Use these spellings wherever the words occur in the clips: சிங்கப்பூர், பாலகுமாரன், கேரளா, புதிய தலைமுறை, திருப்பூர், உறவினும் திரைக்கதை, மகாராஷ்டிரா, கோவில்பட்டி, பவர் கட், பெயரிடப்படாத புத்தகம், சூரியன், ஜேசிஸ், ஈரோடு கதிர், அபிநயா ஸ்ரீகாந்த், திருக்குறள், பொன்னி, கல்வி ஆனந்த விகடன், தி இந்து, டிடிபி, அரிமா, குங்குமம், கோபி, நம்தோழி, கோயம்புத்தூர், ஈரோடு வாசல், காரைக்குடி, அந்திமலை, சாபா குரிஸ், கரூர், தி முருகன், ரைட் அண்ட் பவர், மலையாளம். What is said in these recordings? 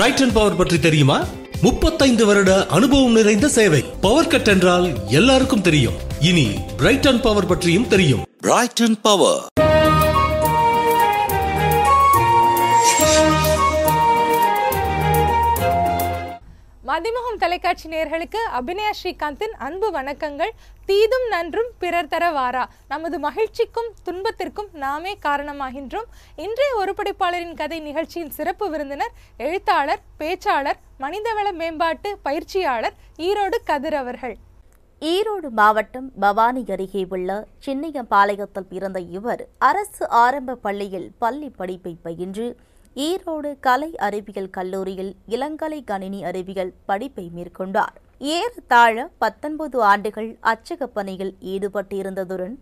ரைட் அண்ட் பவர் பற்றி தெரியுமா? 35 வருட அனுபவம் நிறைந்த சேவை. பவர் கட் என்றால் எல்லாருக்கும் தெரியும். இனி ரைட் அண்ட் பவர் பற்றியும் தெரியும். ரைட் அண்ட் பவர். மதிமுகம் தொலைக்காட்சி நேயர்களுக்கு அபிநயா ஸ்ரீகாந்தின் அன்பு வணக்கங்கள். தீதும் நன்றும் பிறர் தர வாரா. நமது மகிழ்ச்சிக்கும் துன்பத்திற்கும் நாமே காரணமாகின்றோம். இன்றைய ஒருபடைப்பாளரின் கதை நிகழ்ச்சியின் சிறப்பு விருந்தினர் எழுத்தாளர், பேச்சாளர், மனிதவள மேம்பாட்டு பயிற்சியாளர் ஈரோடு கதிர் அவர்கள். ஈரோடு மாவட்டம் பவானி அருகே உள்ள சின்னியம்பாளையத்தில் பிறந்த இவர் அரசு ஆரம்ப பள்ளியில் பள்ளி படிப்பை பயின்று ஈரோடு கலை அறிவியல் கல்லூரியில் இளங்கலை கணினி அறிவியல் படிப்பை மேற்கொண்டார். ஏறத்தாழ 19 ஆண்டுகள் அச்சக பணியில் ஈடுபட்டிருந்ததுடன்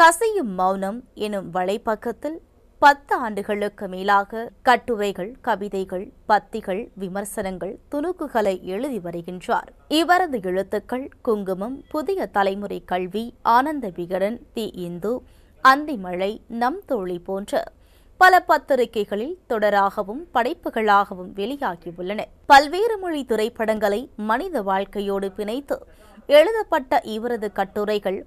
கசியும் மௌனம் எனும் வலைப்பக்கத்தில் 10 ஆண்டுகளுக்கு மேலாக கட்டுரைகள், கவிதைகள், பத்திகள், விமர்சனங்கள், துணுக்குகளை எழுதி வருகின்றார். இவரது எழுத்துக்கள் குங்குமம், புதிய தலைமுறை, கல்வி ஆனந்த விகடன், தி இந்து, அந்திமலை, நம்தோழி போன்ற பல பத்திரிகைகளில் தொடராகவும் படைப்புகளாகவும் வெளியாகியுள்ளன. பல்வேறு மொழி திரைப்படங்களை மனித வாழ்க்கையோடு பிணைத்து எழுதப்பட்ட இவரது கட்டுரைகள்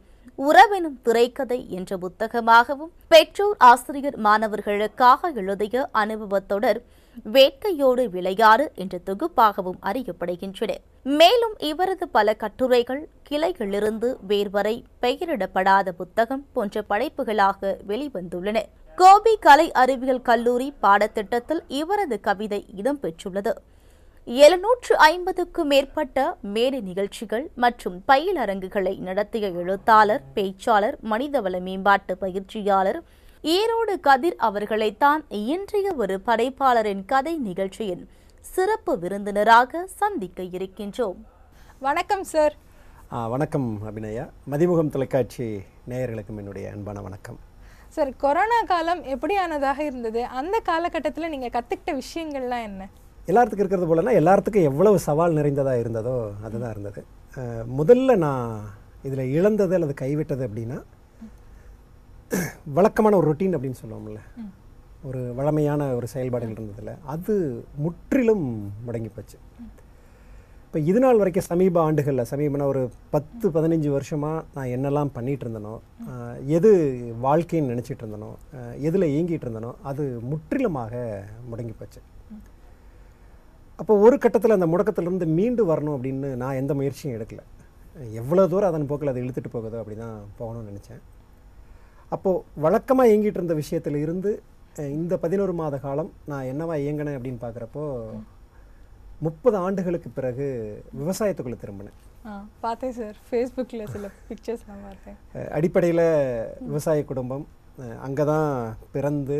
உறவினும் திரைக்கதை என்ற புத்தகமாகவும், பெற்றோர் ஆசிரியர் மாணவர்களுக்காக எழுதிய அனுபவத்தொடர் வேட்கையோடு விளையாடு என்ற தொகுப்பாகவும் அறியப்படுகின்றன. மேலும் இவரது பல கட்டுரைகள் கிளையிலிருந்து வேர்வரை, பெயரிடப்படாத புத்தகம் போன்ற படைப்புகளாக வெளிவந்துள்ளன. கோபி கலை அறிவியல் கல்லூரி பாடத்திட்டத்தில் இவரது கவிதை இடம்பெற்றுள்ளது. 750க்கும் மேற்பட்ட மேடை நிகழ்ச்சிகள் மற்றும் பயிலரங்குகளை நடத்திய எழுத்தாளர், பேச்சாளர், மனிதவள மேம்பாட்டு பயிற்சியாளர் ஈரோடு கதிர் அவர்களைத்தான் இன்றைய ஒரு படைப்பாளரின் கதை நிகழ்ச்சியின் சிறப்பு விருந்தினராக சந்திக்க இருக்கின்றோம். வணக்கம் சார். வணக்கம் அபிநயா. மதிமுகம் தொலைக்காட்சி நேயர்களுக்கும் என்னுடைய அன்பான வணக்கம். சார், கொரோனா காலம் எப்படியானதாக இருந்தது? அந்த காலகட்டத்தில் நீங்கள் கற்றுக்கிட்ட விஷயங்கள்லாம் என்ன? எல்லாத்துக்கும் இருக்கிறது போலனா எல்லாத்துக்கும் எவ்வளவு சவால் நிறைந்ததாக இருந்ததோ அதுதான் இருந்தது. முதல்ல நான் இதில் இழந்தது அல்லது கைவிட்டது அப்படின்னா, வழக்கமான ஒரு ரொட்டீன் அப்படின்னு சொல்லுவோம்ல, ஒரு வழமையான ஒரு செயல்பாடுகள் இருந்ததில்ல, அது முற்றிலும் முடங்கி போச்சு. இப்போ இது நாள் வரைக்கும் சமீப ஆண்டுகளில், சமீபனா ஒரு 10-15 வருஷமாக நான் என்னெல்லாம் பண்ணிகிட்டு இருந்தனோ, எது வாழ்க்கைன்னு நினச்சிட்டு இருந்தனோ, எதில் இயங்கிட்டு இருந்தனோ, அது முற்றிலுமாக முடங்கி போச்சு. அப்போ ஒரு கட்டத்தில் அந்த முடக்கத்திலிருந்து மீண்டு வரணும் அப்படின்னு நான் எந்த முயற்சியும் எடுக்கலை. எவ்வளோ தூரம் அதன் போக்கில் அதை இழுத்துட்டு போகுதோ அப்படி தான் போகணும்னு நினச்சேன். அப்போது வழக்கமாக இயங்கிட்டு இருந்த விஷயத்தில் இருந்து இந்த 11 மாத காலம் நான் என்னவா இயங்கினேன் அப்படின்னு பார்க்குறப்போ, 30 ஆண்டுகளுக்கு பிறகு விவசாயத்துக்குள்ளே திரும்பினேன். பார்த்தேன் சார், ஃபேஸ்புக்கில் சில பிக்சர்ஸ் நான் பார்த்தேன். அடிப்படையில் விவசாய குடும்பம், அங்கே தான் பிறந்து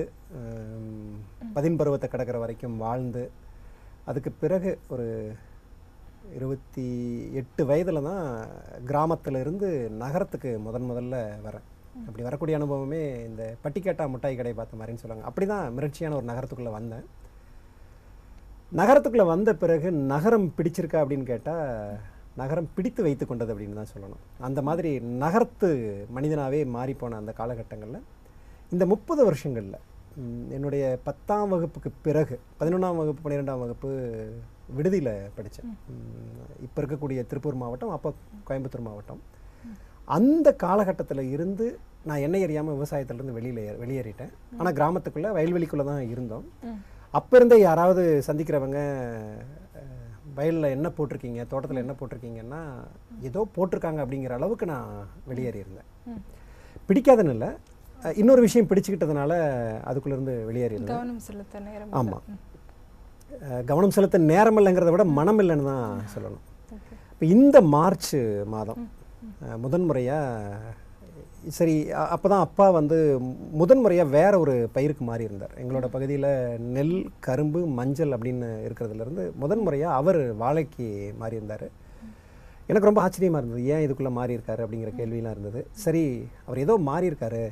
பதின்பருவத்தை கடக்கிற வரைக்கும் வாழ்ந்து, அதுக்கு பிறகு ஒரு 28 வயதில் தான் கிராமத்திலிருந்து நகரத்துக்கு முதல்ல வரேன். அப்படி வரக்கூடிய அனுபவமே இந்த பட்டிக்காட்டா முட்டாய் கடை பார்த்த மாதிரின்னு சொல்லுவாங்க. அப்படி தான் மிரட்சியான ஒரு நகரத்துக்குள்ளே வந்தேன். நகரத்துக்குள்ளே வந்த பிறகு நகரம் பிடிச்சிருக்கா அப்படின்னு கேட்டால், நகரம் பிடித்து வைத்து கொண்டது அப்படின்னு தான் சொல்லணும். அந்த மாதிரி நகரத்து மனிதனாகவே மாறிப்போன அந்த காலகட்டங்களில், இந்த 30 வருஷங்களில் என்னுடைய 10ஆம் வகுப்புக்கு பிறகு 11ஆம் வகுப்பு 12ஆம் வகுப்பு விடுதியில் படித்தேன். இப்போ இருக்கக்கூடிய திருப்பூர் மாவட்டம், அப்போ கோயம்புத்தூர் மாவட்டம். அந்த காலகட்டத்தில் இருந்து நான் என்ன அறியாமல் விவசாயத்துலேருந்து வெளியேறிட்டேன். ஆனால் கிராமத்துக்குள்ளே வயல்வெளிக்குள்ளே தான் இருந்தோம். அப்போ இருந்தே யாராவது சந்திக்கிறவங்க வயலில் என்ன போட்டிருக்கீங்க, தோட்டத்தில் என்ன போட்டிருக்கீங்கன்னா, ஏதோ போட்டிருக்காங்க அப்படிங்கிற அளவுக்கு நான் வெளியேறி இருந்தேன். பிடிக்காதுன்னு இல்லை, இன்னொரு விஷயம் பிடிச்சிக்கிட்டதுனால அதுக்குள்ளேருந்து வெளியேறி இருந்தேன். கவனம் செலுத்த நேரம். ஆமாம், கவனம் செலுத்த நேரம் இல்லைங்கிறத விட மனம் இல்லைன்னு தான் சொல்லணும். இப்போ இந்த மார்ச் மாதம் முதன்முறையாக, சரி அப்போ தான் அப்பா வந்து முதன்முறையாக வேற ஒரு பயிருக்கு மாறி இருந்தார். எங்களோட பகுதியில் நெல், கரும்பு, மஞ்சள் அப்படின்னு இருக்கிறதுலேருந்து முதன்முறையாக அவர் வாழைக்கு மாறி இருந்தார். எனக்கு ரொம்ப ஆச்சரியமாக இருந்தது, ஏன் இதுக்குள்ளே மாறி இருக்காரு அப்படிங்கிற கேள்வியெலாம் இருந்தது. சரி, அவர் ஏதோ மாறி இருக்காரு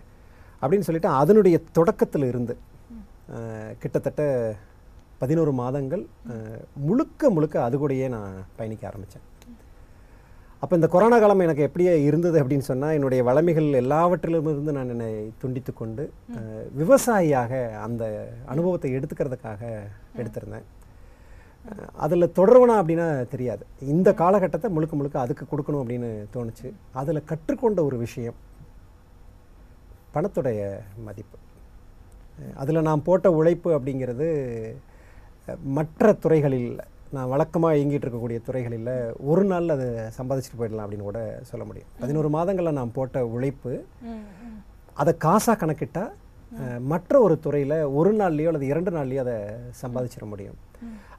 அப்படின்னு சொல்லிட்டு அதனுடைய தொடக்கத்தில் இருந்து கிட்டத்தட்ட 11 மாதங்கள் முழுக்க அது கூடயே நான் பயணிக்க ஆரம்பித்தேன். அப்போ இந்த கொரோனா காலம் எனக்கு எப்படியே இருந்தது அப்படின்னு சொன்னால், என்னுடைய வளமைகள் எல்லாவற்றிலுமிருந்து நான் என்னை துண்டித்து கொண்டு விவசாயியாக அந்த அனுபவத்தை எடுத்துக்கிறதுக்காக எடுத்திருந்தேன். அதில் தொடர்வனா அப்படின்னா தெரியாது. இந்த காலகட்டத்தை முழுக்க முழுக்க அதுக்கு கொடுக்கணும் அப்படின்னு தோணுச்சு. அதில் கற்றுக்கொண்ட ஒரு விஷயம் பணத்துடைய மதிப்பு. அதில் நான் போட்ட உழைப்பு அப்படிங்கிறது மற்ற துறைகளில், நான் வழக்கமாக இயங்கிட்டு இருக்கக்கூடிய துறைகளில் ஒரு நாள் அதை சம்பாதிச்சுட்டு போயிடலாம் அப்படின்னு கூட சொல்ல முடியும். 11 மாதங்களில் நான் போட்ட உழைப்பு அதை காசாக கணக்கிட்டால் மற்ற ஒரு துறையில் ஒரு நாள்லையோ அல்லது 2 நாள்லையோ அதை சம்பாதிச்சிட முடியும்.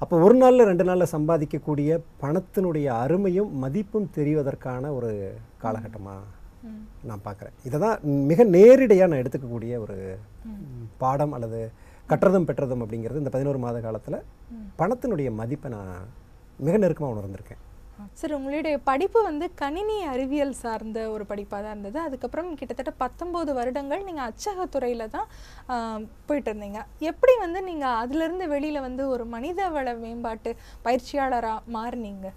அப்போ ஒரு நாளில் 2 நாளில் சம்பாதிக்கக்கூடிய பணத்தினுடைய அருமையும் மதிப்பும் தெரிவதற்கான ஒரு காலகட்டமாக நான் பார்க்குறேன். இதை தான் மிக நேரடியாக நான் எடுத்துக்கக்கூடிய ஒரு பாடம் அல்லது கற்றதும் பெற்றதும் அப்படிங்கிறது. இந்த 11 மாத காலத்தில் பணத்தினுடைய மதிப்பை நான் மிக நெருக்கமாக உணர்ந்திருக்கேன். சார், உங்களுடைய படிப்பு வந்து கணினி அறிவியல் சார்ந்த ஒரு படிப்பாக தான் இருந்தது. அதுக்கப்புறம் கிட்டத்தட்ட 19 வருடங்கள் நீங்கள் அச்சகத்துறையில் தான் போயிட்டு இருந்தீங்க. எப்படி வந்து நீங்கள் அதிலிருந்து வெளியில் வந்து ஒரு மனிதவள மேம்பாட்டு பயிற்சியாளராக மாறினீங்க?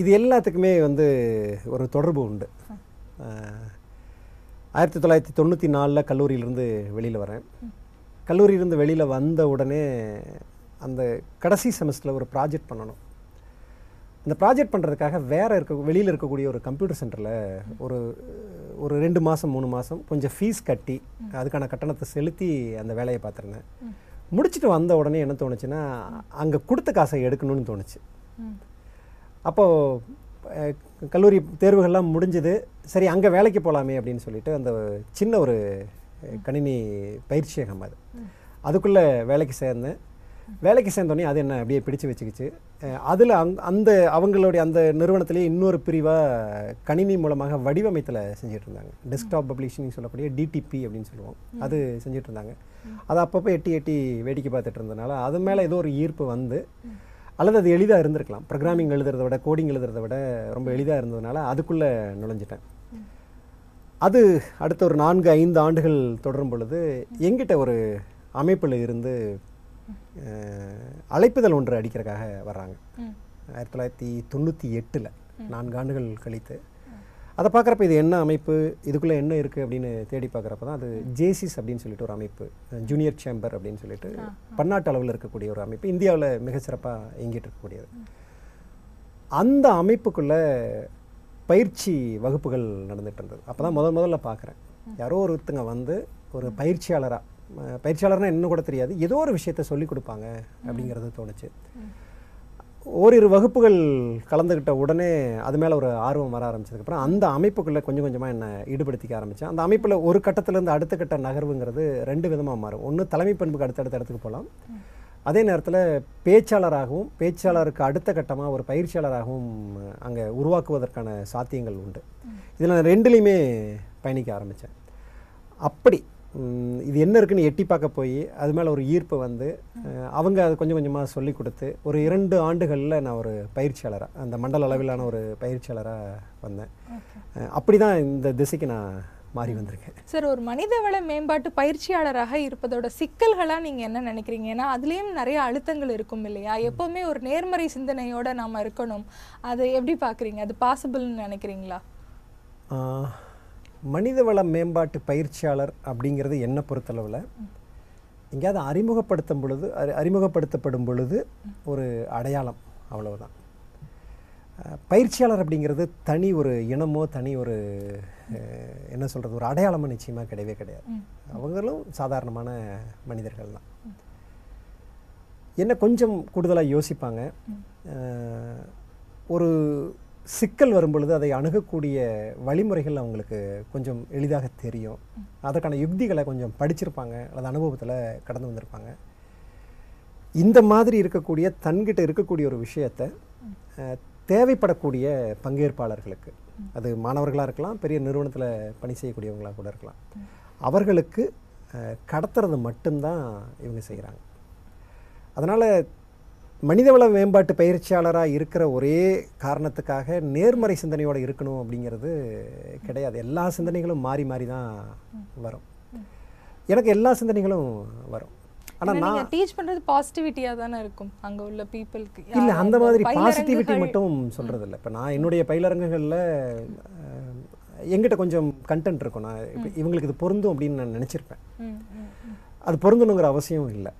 இது எல்லாத்துக்குமே வந்து ஒரு தொடர்பு உண்டு. 1994 கல்லூரியிலிருந்து வெளியில் வரேன். கல்லூரியிலிருந்து வெளியில் வந்த உடனே அந்த கடைசி செமஸ்டரில் ஒரு ப்ராஜெக்ட் பண்ணணும். இந்த ப்ராஜெக்ட் பண்ணுறதுக்காக வெளியில் இருக்கக்கூடிய ஒரு கம்ப்யூட்டர் சென்டரில் ஒரு 2 மாதம் 3 மாதம் கொஞ்சம் ஃபீஸ் கட்டி அதுக்கான கட்டணத்தை செலுத்தி அந்த வேலையை பார்த்துருந்தேன். முடிச்சுட்டு வந்த உடனே என்ன தோணுச்சுன்னா, அங்கே கொடுத்த காசை எடுக்கணும்னு தோணுச்சு. அப்போது கல்லூரி தேர்வுகள்லாம் முடிஞ்சது. சரி, அங்கே வேலைக்கு போகலாமே அப்படின்னு சொல்லிட்டு அந்த சின்ன ஒரு கணினி பயிற்சியகம் அதுக்குள்ளே வேலைக்கு சேர்ந்தேன். வேலைக்கு சேர்ந்தோடனே அது என்ன அப்படியே பிடிச்சு வச்சுக்கிச்சு. அதில் அந்த அவங்களுடைய அந்த நிறுவனத்திலேயே இன்னொரு பிரிவாக கணினி மூலமாக வடிவமைத்தல செஞ்சுட்டு இருந்தாங்க. டெஸ்க்டாப் பப்ளிஷிங் சொல்லக்கூடிய டிடிபி அப்படின்னு சொல்லுவோம், அது செஞ்சுட்டு இருந்தாங்க. அதை அப்பப்போ எட்டி வேடிக்கை பார்த்துட்டு இருந்ததுனால அது மேலே ஏதோ ஒரு ஈர்ப்பு வந்து, அல்லது அது எளிதாக இருந்திருக்கலாம். ப்ரோக்ராமிங் எழுதுறதை விட கோடிங் எழுதுறதை விட ரொம்ப எளிதாக இருந்ததுனால அதுக்குள்ளே நுழைஞ்சிட்டேன். அது அடுத்த ஒரு 4-5 ஆண்டுகள் தொடரும் பொழுது எங்கிட்ட ஒரு அமைப்பில் இருந்து அழைப்புதல் ஒன்று அடிக்கிறதுக்காக வர்றாங்க. 1998 4 ஆண்டுகள் கழித்து அதை பார்க்குறப்ப இது என்ன அமைப்பு, இதுக்குள்ளே என்ன இருக்குது அப்படின்னு தேடி பார்க்குறப்ப தான் அது ஜேசிஸ் அப்படின்னு சொல்லிட்டு ஒரு அமைப்பு, ஜூனியர் சேம்பர் அப்படின்னு சொல்லிட்டு பன்னாட்டு அளவில் இருக்கக்கூடிய ஒரு அமைப்பு, இந்தியாவில் மிகச்சிறப்பாக இயங்கிட்டு இருக்கக்கூடியது. அந்த அமைப்புக்குள்ளே பயிற்சி வகுப்புகள் நடந்துகிட்டு இருந்தது. அப்போ தான் முதல்ல பார்க்குறேன், யாரோ ஒருத்தங்க வந்து ஒரு பயிற்சியாளர்னால் என்ன கூட தெரியாது, ஏதோ ஒரு விஷயத்தை சொல்லிக் கொடுப்பாங்க அப்படிங்கிறது தோணுச்சு. ஓரிரு வகுப்புகள் கலந்துக்கிட்ட உடனே அது மேலே ஒரு ஆர்வம் வர ஆரம்பிச்சதுக்கப்புறம் அந்த அமைப்புக்குள்ளே கொஞ்சமாக என்னை ஈடுபடுத்திக்க ஆரம்பித்தேன். அந்த அமைப்பில் ஒரு கட்டத்திலேருந்து அடுத்த கட்ட நகர்வுங்கிறது 2 விதமாக மாறும். ஒன்று, தலைமை பண்புக்கு அடுத்தடுத்த இடத்துக்கு போகலாம். அதே நேரத்தில் பேச்சாளராகவும் பேச்சாளருக்கு அடுத்த கட்டமாக ஒரு பயிற்சியாளராகவும் அங்கே உருவாக்குவதற்கான சாத்தியங்கள் உண்டு. இதில் நான் 2லேயுமே பயணிக்க ஆரம்பித்தேன். அப்படி இது என்ன இருக்குன்னு எட்டி பார்க்க போய் அது மேலே ஒரு ஈர்ப்பு வந்து அவங்க அது கொஞ்சமாக சொல்லி கொடுத்து ஒரு 2 ஆண்டுகளில் நான் ஒரு பயிற்சியாளராக, அந்த மண்டல அளவிலான ஒரு பயிற்சியாளராக வந்தேன். அப்படி தான் இந்த திசைக்கு நான் மாறி வந்திருக்கேன். சார், ஒரு மனிதவள மேம்பாட்டு பயிற்சியாளராக இருப்பதோட சிக்கல்களாக நீங்கள் என்ன நினைக்கிறீங்க? ஏன்னா அதுலேயும் நிறைய அழுத்தங்கள் இருக்கும் இல்லையா? எப்போவுமே ஒரு நேர்மறை சிந்தனையோடு நாம் இருக்கணும். அதை எப்படி பார்க்குறீங்க? அது பாசிபிள்னு நினைக்கிறீங்களா? மனிதவள மேம்பாட்டு பயிற்சியாளர் அப்படிங்கிறது என்னை பொறுத்தளவில் எங்கேயாவது அறிமுகப்படுத்தப்படும் பொழுது ஒரு அடையாளம், அவ்வளவுதான். பயிற்சியாளர் அப்படிங்கிறது தனி ஒரு இனமோ தனி ஒரு என்ன சொல்கிறது ஒரு அடையாளமோ நிச்சயமாக கிடையவே கிடையாது. அவங்களும் சாதாரணமான மனிதர்கள் தான். என்ன கொஞ்சம் கூடுதலாக யோசிப்பாங்க. ஒரு சிக்கல் வரும்பொழுது அதை அணுகக்கூடிய வழிமுறைகள் அவங்களுக்கு கொஞ்சம் எளிதாக தெரியும். அதற்கான யுக்திகளை கொஞ்சம் படிச்சிருப்பாங்க அல்லது அனுபவத்தில் கடந்து வந்திருப்பாங்க. இந்த மாதிரி இருக்கக்கூடிய தன்கிட்ட இருக்கக்கூடிய ஒரு விஷயத்தை தேவைப்படக்கூடிய பங்கேற்பாளர்களுக்கு, அது மாணவர்களாக இருக்கலாம், பெரிய நிறுவனத்தில் பணி செய்யக்கூடியவங்களாக கூட இருக்கலாம், அவர்களுக்கு கடத்துறது மட்டும்தான் இவங்க செய்கிறாங்க. அதனால் மனிதவள மேம்பாட்டு பயிற்சியாளராக இருக்கிற ஒரே காரணத்துக்காக நேர்மறை சிந்தனையோடு இருக்கணும் அப்படிங்கிறது கிடையாது. எல்லா சிந்தனைகளும் மாறி மாறி தான் வரும். எனக்கு எல்லா சிந்தனைகளும் வரும். ஆனால் நான் டீச் பண்ணுறது பாசிட்டிவிட்டியாக தானே இருக்கும் அங்கே உள்ள பீப்புளுக்கு. இல்லை, அந்த மாதிரி பாசிட்டிவிட்டி மட்டும் சொல்கிறது இல்லை. இப்போ நான் என்னுடைய பயிலரங்குகளில் எங்கிட்ட கொஞ்சம் கண்டென்ட் இருக்கும். நான் இவங்களுக்கு இது பொருந்தும் அப்படின்னு நான் நினச்சிருப்பேன். அது பொருந்தணுங்கிற அவசியம் இல்லை.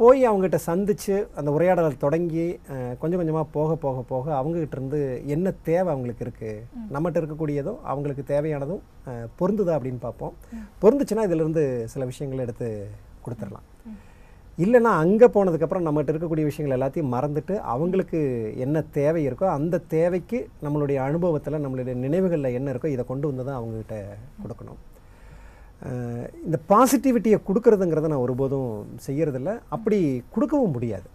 போய் அவங்ககிட்ட சந்தித்து அந்த உரையாடலை தொடங்கி கொஞ்சம் கொஞ்சமாக போக போக போக அவங்ககிட்ட இருந்து என்ன தேவை அவங்களுக்கு இருக்குது, நம்மகிட்ட இருக்கக்கூடியதும் அவங்களுக்கு தேவையானதும் பொருந்துதா அப்படின்னு பார்ப்போம். பொருந்துச்சுன்னா இதிலிருந்து சில விஷயங்கள் எடுத்து கொடுத்துடலாம். இல்லைன்னா அங்கே போனதுக்கப்புறம் நம்மகிட்ட இருக்கக்கூடிய விஷயங்கள் எல்லாத்தையும் மறந்துட்டு அவங்களுக்கு என்ன தேவை இருக்கோ அந்த தேவைக்கு நம்மளுடைய அனுபவத்தில் நம்மளுடைய நினைவுகளில் என்ன இருக்கோ இதை கொண்டு வந்து தான் அவங்ககிட்ட கொடுக்கணும். இந்த பாசிட்டிவிட்டியை கொடுக்கறதுங்கிறத நான் ஒருபோதும் செய்கிறதில்ல, அப்படி கொடுக்கவும் முடியாது.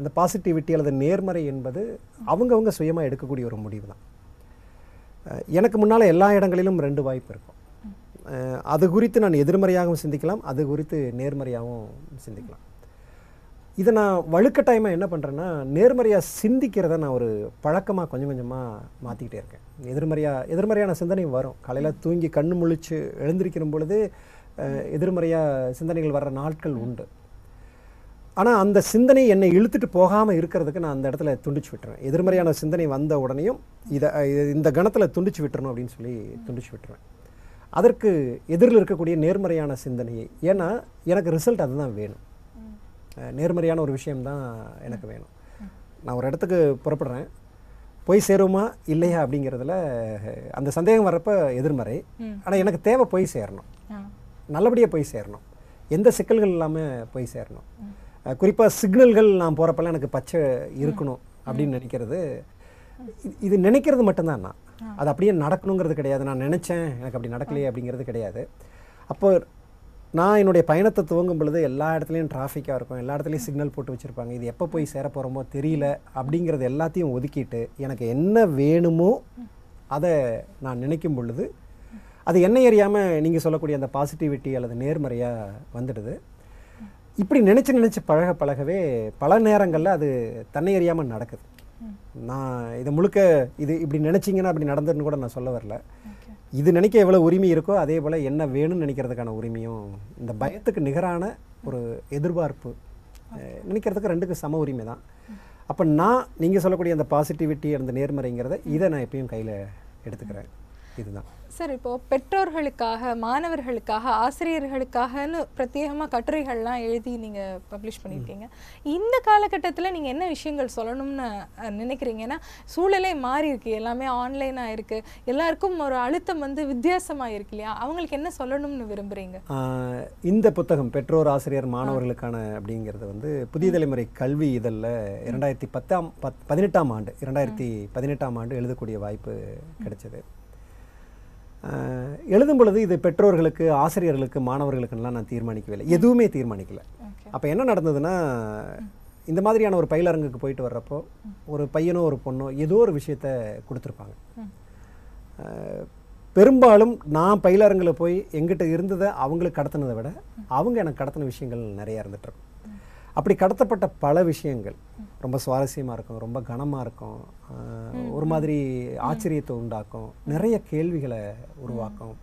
அந்த பாசிட்டிவிட்டி அல்லது நேர்மறை என்பது அவங்கவுங்க சுயமாக எடுக்கக்கூடிய ஒரு முடிவு தான். எனக்கு முன்னால் எல்லா இடங்களிலும் ரெண்டு வாய்ப்பு இருக்கும். அது குறித்து நான் எதிர்மறையாகவும் சிந்திக்கலாம், அது குறித்து நேர்மறையாகவும் சிந்திக்கலாம். இதை நான் வலுக்கட்டாயமாக என்ன பண்ணுறேன்னா, நேர்மறையாக சிந்திக்கிறத நான் ஒரு பழக்கமாக கொஞ்சம் கொஞ்சமாக மாற்றிக்கிட்டே இருக்கேன். எதிர்மறையான சிந்தனை வரும். காலையில் தூங்கி கண்ணு முழிச்சு எழுந்திருக்கிற பொழுது எதிர்மறையாக சிந்தனைகள் வர்ற நாட்கள் உண்டு. ஆனால் அந்த சிந்தனை என்னை இழுத்துட்டு போகாமல் இருக்கிறதுக்கு நான் அந்த இடத்துல துண்டிச்சு விட்டுருவேன். எதிர்மறையான சிந்தனை வந்த உடனேயும் இதை இந்த கணத்தில் துண்டிச்சு விட்டுறணும் அப்படின்னு சொல்லி துண்டிச்சு விட்டுருவேன். அதற்கு எதிரில் இருக்கக்கூடிய நேர்மறையான சிந்தனையை, ஏன்னா எனக்கு ரிசல்ட் அதுதான் வேணும், நேர்மறையான ஒரு விஷயம்தான் எனக்கு வேணும். நான் ஒரு இடத்துக்கு புறப்படுறேன், போய் சேருமா இல்லையா அப்படிங்கிறதுல அந்த சந்தேகம் வர்றப்ப எதிர்மறை. ஆனால் எனக்கு தேவை போய் சேரணும், நல்லபடியாக போய் சேரணும், எந்த சிக்கல்கள் இல்லாமல் போய் சேரணும். குறிப்பாக சிக்னல்கள் நான் போகிறப்பெல்லாம் எனக்கு பச்சை இருக்கணும் அப்படின்னு நினைக்கிறது. இது நினைக்கிறது மட்டும்தான், நான் அது அப்படியே நடக்கணுங்கிறது கிடையாது. நான் நினச்சேன் எனக்கு அப்படி நடக்கலையே அப்படிங்கிறது கிடையாது. அப்போ நான் என்னுடைய பயணத்தை துவங்கும் பொழுது எல்லா இடத்துலையும் டிராஃபிக்காக இருக்கும், எல்லா இடத்துலையும் சிக்னல் போட்டு வச்சுருப்பாங்க, இது எப்போ போய் சேர போகிறோமோ தெரியல அப்படிங்கிறது எல்லாத்தையும் ஒதுக்கிட்டு எனக்கு என்ன வேணுமோ அதை நான் நினைக்கும் பொழுது அது என்னை அறியாமல் நீங்கள் சொல்லக்கூடிய அந்த பாசிட்டிவிட்டி அல்லது நேர்மறையாக வந்துடுது. இப்படி நினச்சி பழகவே பல நேரங்களில் அது தன்னை அறியாமல் நடக்குது. நான் இதை முழுக்க இது இப்படி நினச்சிங்கன்னா அப்படி நடந்துன்னு கூட நான் சொல்ல வரல. இது நினைக்க எவ்வளோ உரிமை இருக்கோ அதே போல் என்ன வேணும்னு நினைக்கிறதுக்கான உரிமையும், இந்த பயத்துக்கு நிகரான ஒரு எதிர்பார்ப்பு நினைக்கிறதுக்கு ரெண்டுக்கு சம உரிமை தான். அப்போ நான் நீங்கள் சொல்லக்கூடிய அந்த பாசிட்டிவிட்டி அந்த நேர்மறைங்கிறத இதை நான் எப்பயும் கையில் எடுத்துக்கிறேன். இதுதான் சார். இப்போது பெற்றோர்களுக்காக, மாணவர்களுக்காக, ஆசிரியர்களுக்காகனு பிரத்யேகமாக கட்டுரைகள்லாம் எழுதி நீங்கள் பப்ளிஷ் பண்ணியிருக்கீங்க. இந்த காலகட்டத்தில் நீங்கள் என்ன விஷயங்கள் சொல்லணும்னு நினைக்கிறீங்கன்னா, சூழலே மாறி இருக்குது, எல்லாமே ஆன்லைனாக இருக்குது, எல்லாருக்கும் ஒரு அழுத்தம் வந்து வித்தியாசமாக இருக்கு இல்லையா? அவங்களுக்கு என்ன சொல்லணும்னு விரும்புகிறீங்க? இந்த புத்தகம் பெற்றோர், ஆசிரியர், மாணவர்களுக்கான அப்படிங்கிறது வந்து புதிய தலைமுறை கல்வி இதழில் 2018 எழுதக்கூடிய வாய்ப்பு கிடைச்சது. எழுதும் பொழுது இது பெற்றோர்களுக்கு, ஆசிரியர்களுக்கு, மாணவர்களுக்குலாம் நான் தீர்மானிக்கவில்லை, எதுவுமே தீர்மானிக்கலை. அப்போ என்ன நடந்ததுன்னா, இந்த மாதிரியான ஒரு பயிலரங்குக்கு போயிட்டு வர்றப்போ ஒரு பையனோ ஒரு பொண்ணோ ஏதோ ஒரு விஷயத்த கொடுத்துருப்பாங்க. பெரும்பாலும் நான் பயிலரங்கில் போய் எங்கிட்ட இருந்ததை அவங்களுக்கு கடத்தினதை விட அவங்க எனக்கு கடத்தின விஷயங்கள் நிறையா இருந்துகிட்ருக்கும். அப்படி கடத்தப்பட்ட பல விஷயங்கள் ரொம்ப சுவாரஸ்யமாக இருக்கும், ரொம்ப கனமாக இருக்கும், ஒரு மாதிரி ஆச்சரியத்தை உண்டாக்கும், நிறைய கேள்விகளை உருவாக்கும்.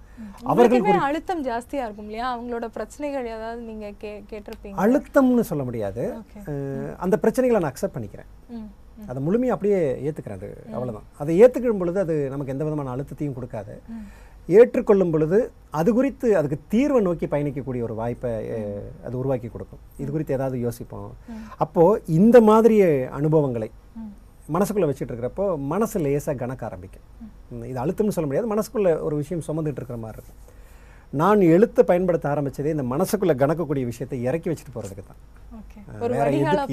அவர்களுக்கு அழுத்தம் ஜாஸ்தியாக இருக்கும் இல்லையா? அவங்களோட பிரச்சனைகள் ஏதாவது நீங்கள் கேட்டிருப்பீங்க. அழுத்தம்னு சொல்ல முடியாது, அந்த பிரச்சனைகளை நான் அக்செப்ட் பண்ணிக்கிறேன், அதை முழுமையாக அப்படியே ஏற்றுக்கிறேன். அது அவ்வளோதான். அதை ஏற்றுக்கும் பொழுது அது நமக்கு எந்த விதமான அழுத்தத்தையும் கொடுக்காது. ஏற்றுக்கொள்ளும் பொழுது அது குறித்து அதுக்கு தீர்வை நோக்கி பயணிக்கக்கூடிய ஒரு வாய்ப்பை அது உருவாக்கி கொடுக்கும். இது குறித்து ஏதாவது யோசிப்போம். அப்போது இந்த மாதிரி அனுபவங்களை மனசுக்குள்ளே வச்சுட்டு இருக்கிறப்போ மனசு லேசாக கணக்க ஆரம்பிக்கும். இது அழுத்தம்னு சொல்ல முடியாது, மனசுக்குள்ளே ஒரு விஷயம் சுமந்துட்டு இருக்கிற மாதிரி இருக்கும். நான் எழுத்து பயன்படுத்த ஆரம்பித்ததே இந்த மனசுக்குள்ளே கணக்கக்கூடிய விஷயத்தை இறக்கி வச்சுட்டு போகிறதுக்கு தான்.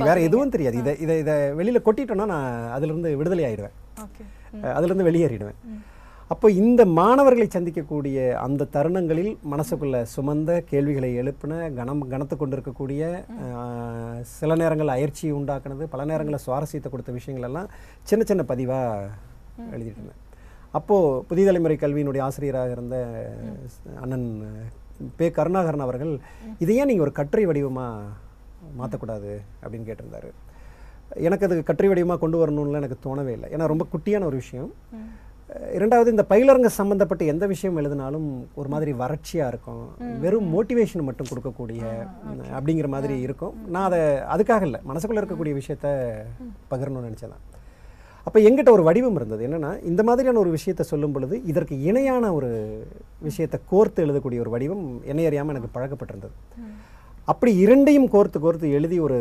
வேறு எதுவும் தெரியாது. இதை வெளியில் கொட்டிட்டோன்னா நான் அதிலிருந்து விடுதலை ஆகிடுவேன், அதிலிருந்து வெளியேறிடுவேன். அப்போ இந்த மாணவர்களை சந்திக்கக்கூடிய அந்த தருணங்களில் மனசுக்குள்ளே சுமந்த கேள்விகளை எழுப்பின, கனத்து கொண்டு இருக்கக்கூடிய, சில நேரங்கள் அயற்சி உண்டாக்குனது, பல நேரங்களில் சுவாரஸ்யத்தை கொடுத்த விஷயங்களெல்லாம் சின்ன சின்ன பதிவாக எழுதிட்டுருந்தேன். அப்போது புதிய தலைமுறை கல்வியினுடைய ஆசிரியராக இருந்த அண்ணன் கருணாகரன் அவர்கள், இதையே நீங்கள் ஒரு கட்டுரை வடிவமாக மாற்றக்கூடாது அப்படின்னு கேட்டிருந்தார். எனக்கு அது கட்டுரை வடிவமாக கொண்டு வரணும்னு எனக்கு தோணவே இல்லை, ஏன்னா ரொம்ப குட்டியான ஒரு விஷயம். இரண்டாவது, இந்த பயிலரங்க சம்பந்தப்பட்ட எந்த விஷயம் எழுதினாலும் ஒரு மாதிரி வறட்சியாக இருக்கும், வெறும் மோட்டிவேஷன் மட்டும் கொடுக்கக்கூடிய அப்படிங்கிற மாதிரி இருக்கும். நான் அதை அதுக்காக இல்லை, மனசுக்குள்ளே இருக்கக்கூடிய விஷயத்த பகிரணும்னு நினச்சேதான். அப்போ எங்கிட்ட ஒரு வடிவம் இருந்தது, என்னென்னா இந்த மாதிரியான ஒரு விஷயத்தை சொல்லும் பொழுது இதற்கு இணையான ஒரு விஷயத்தை கோர்த்து எழுதக்கூடிய ஒரு வடிவம் என்னை அறியாமல் எனக்கு பழக்கப்பட்டிருந்தது. அப்படி இரண்டையும் கோர்த்து கோர்த்து எழுதி ஒரு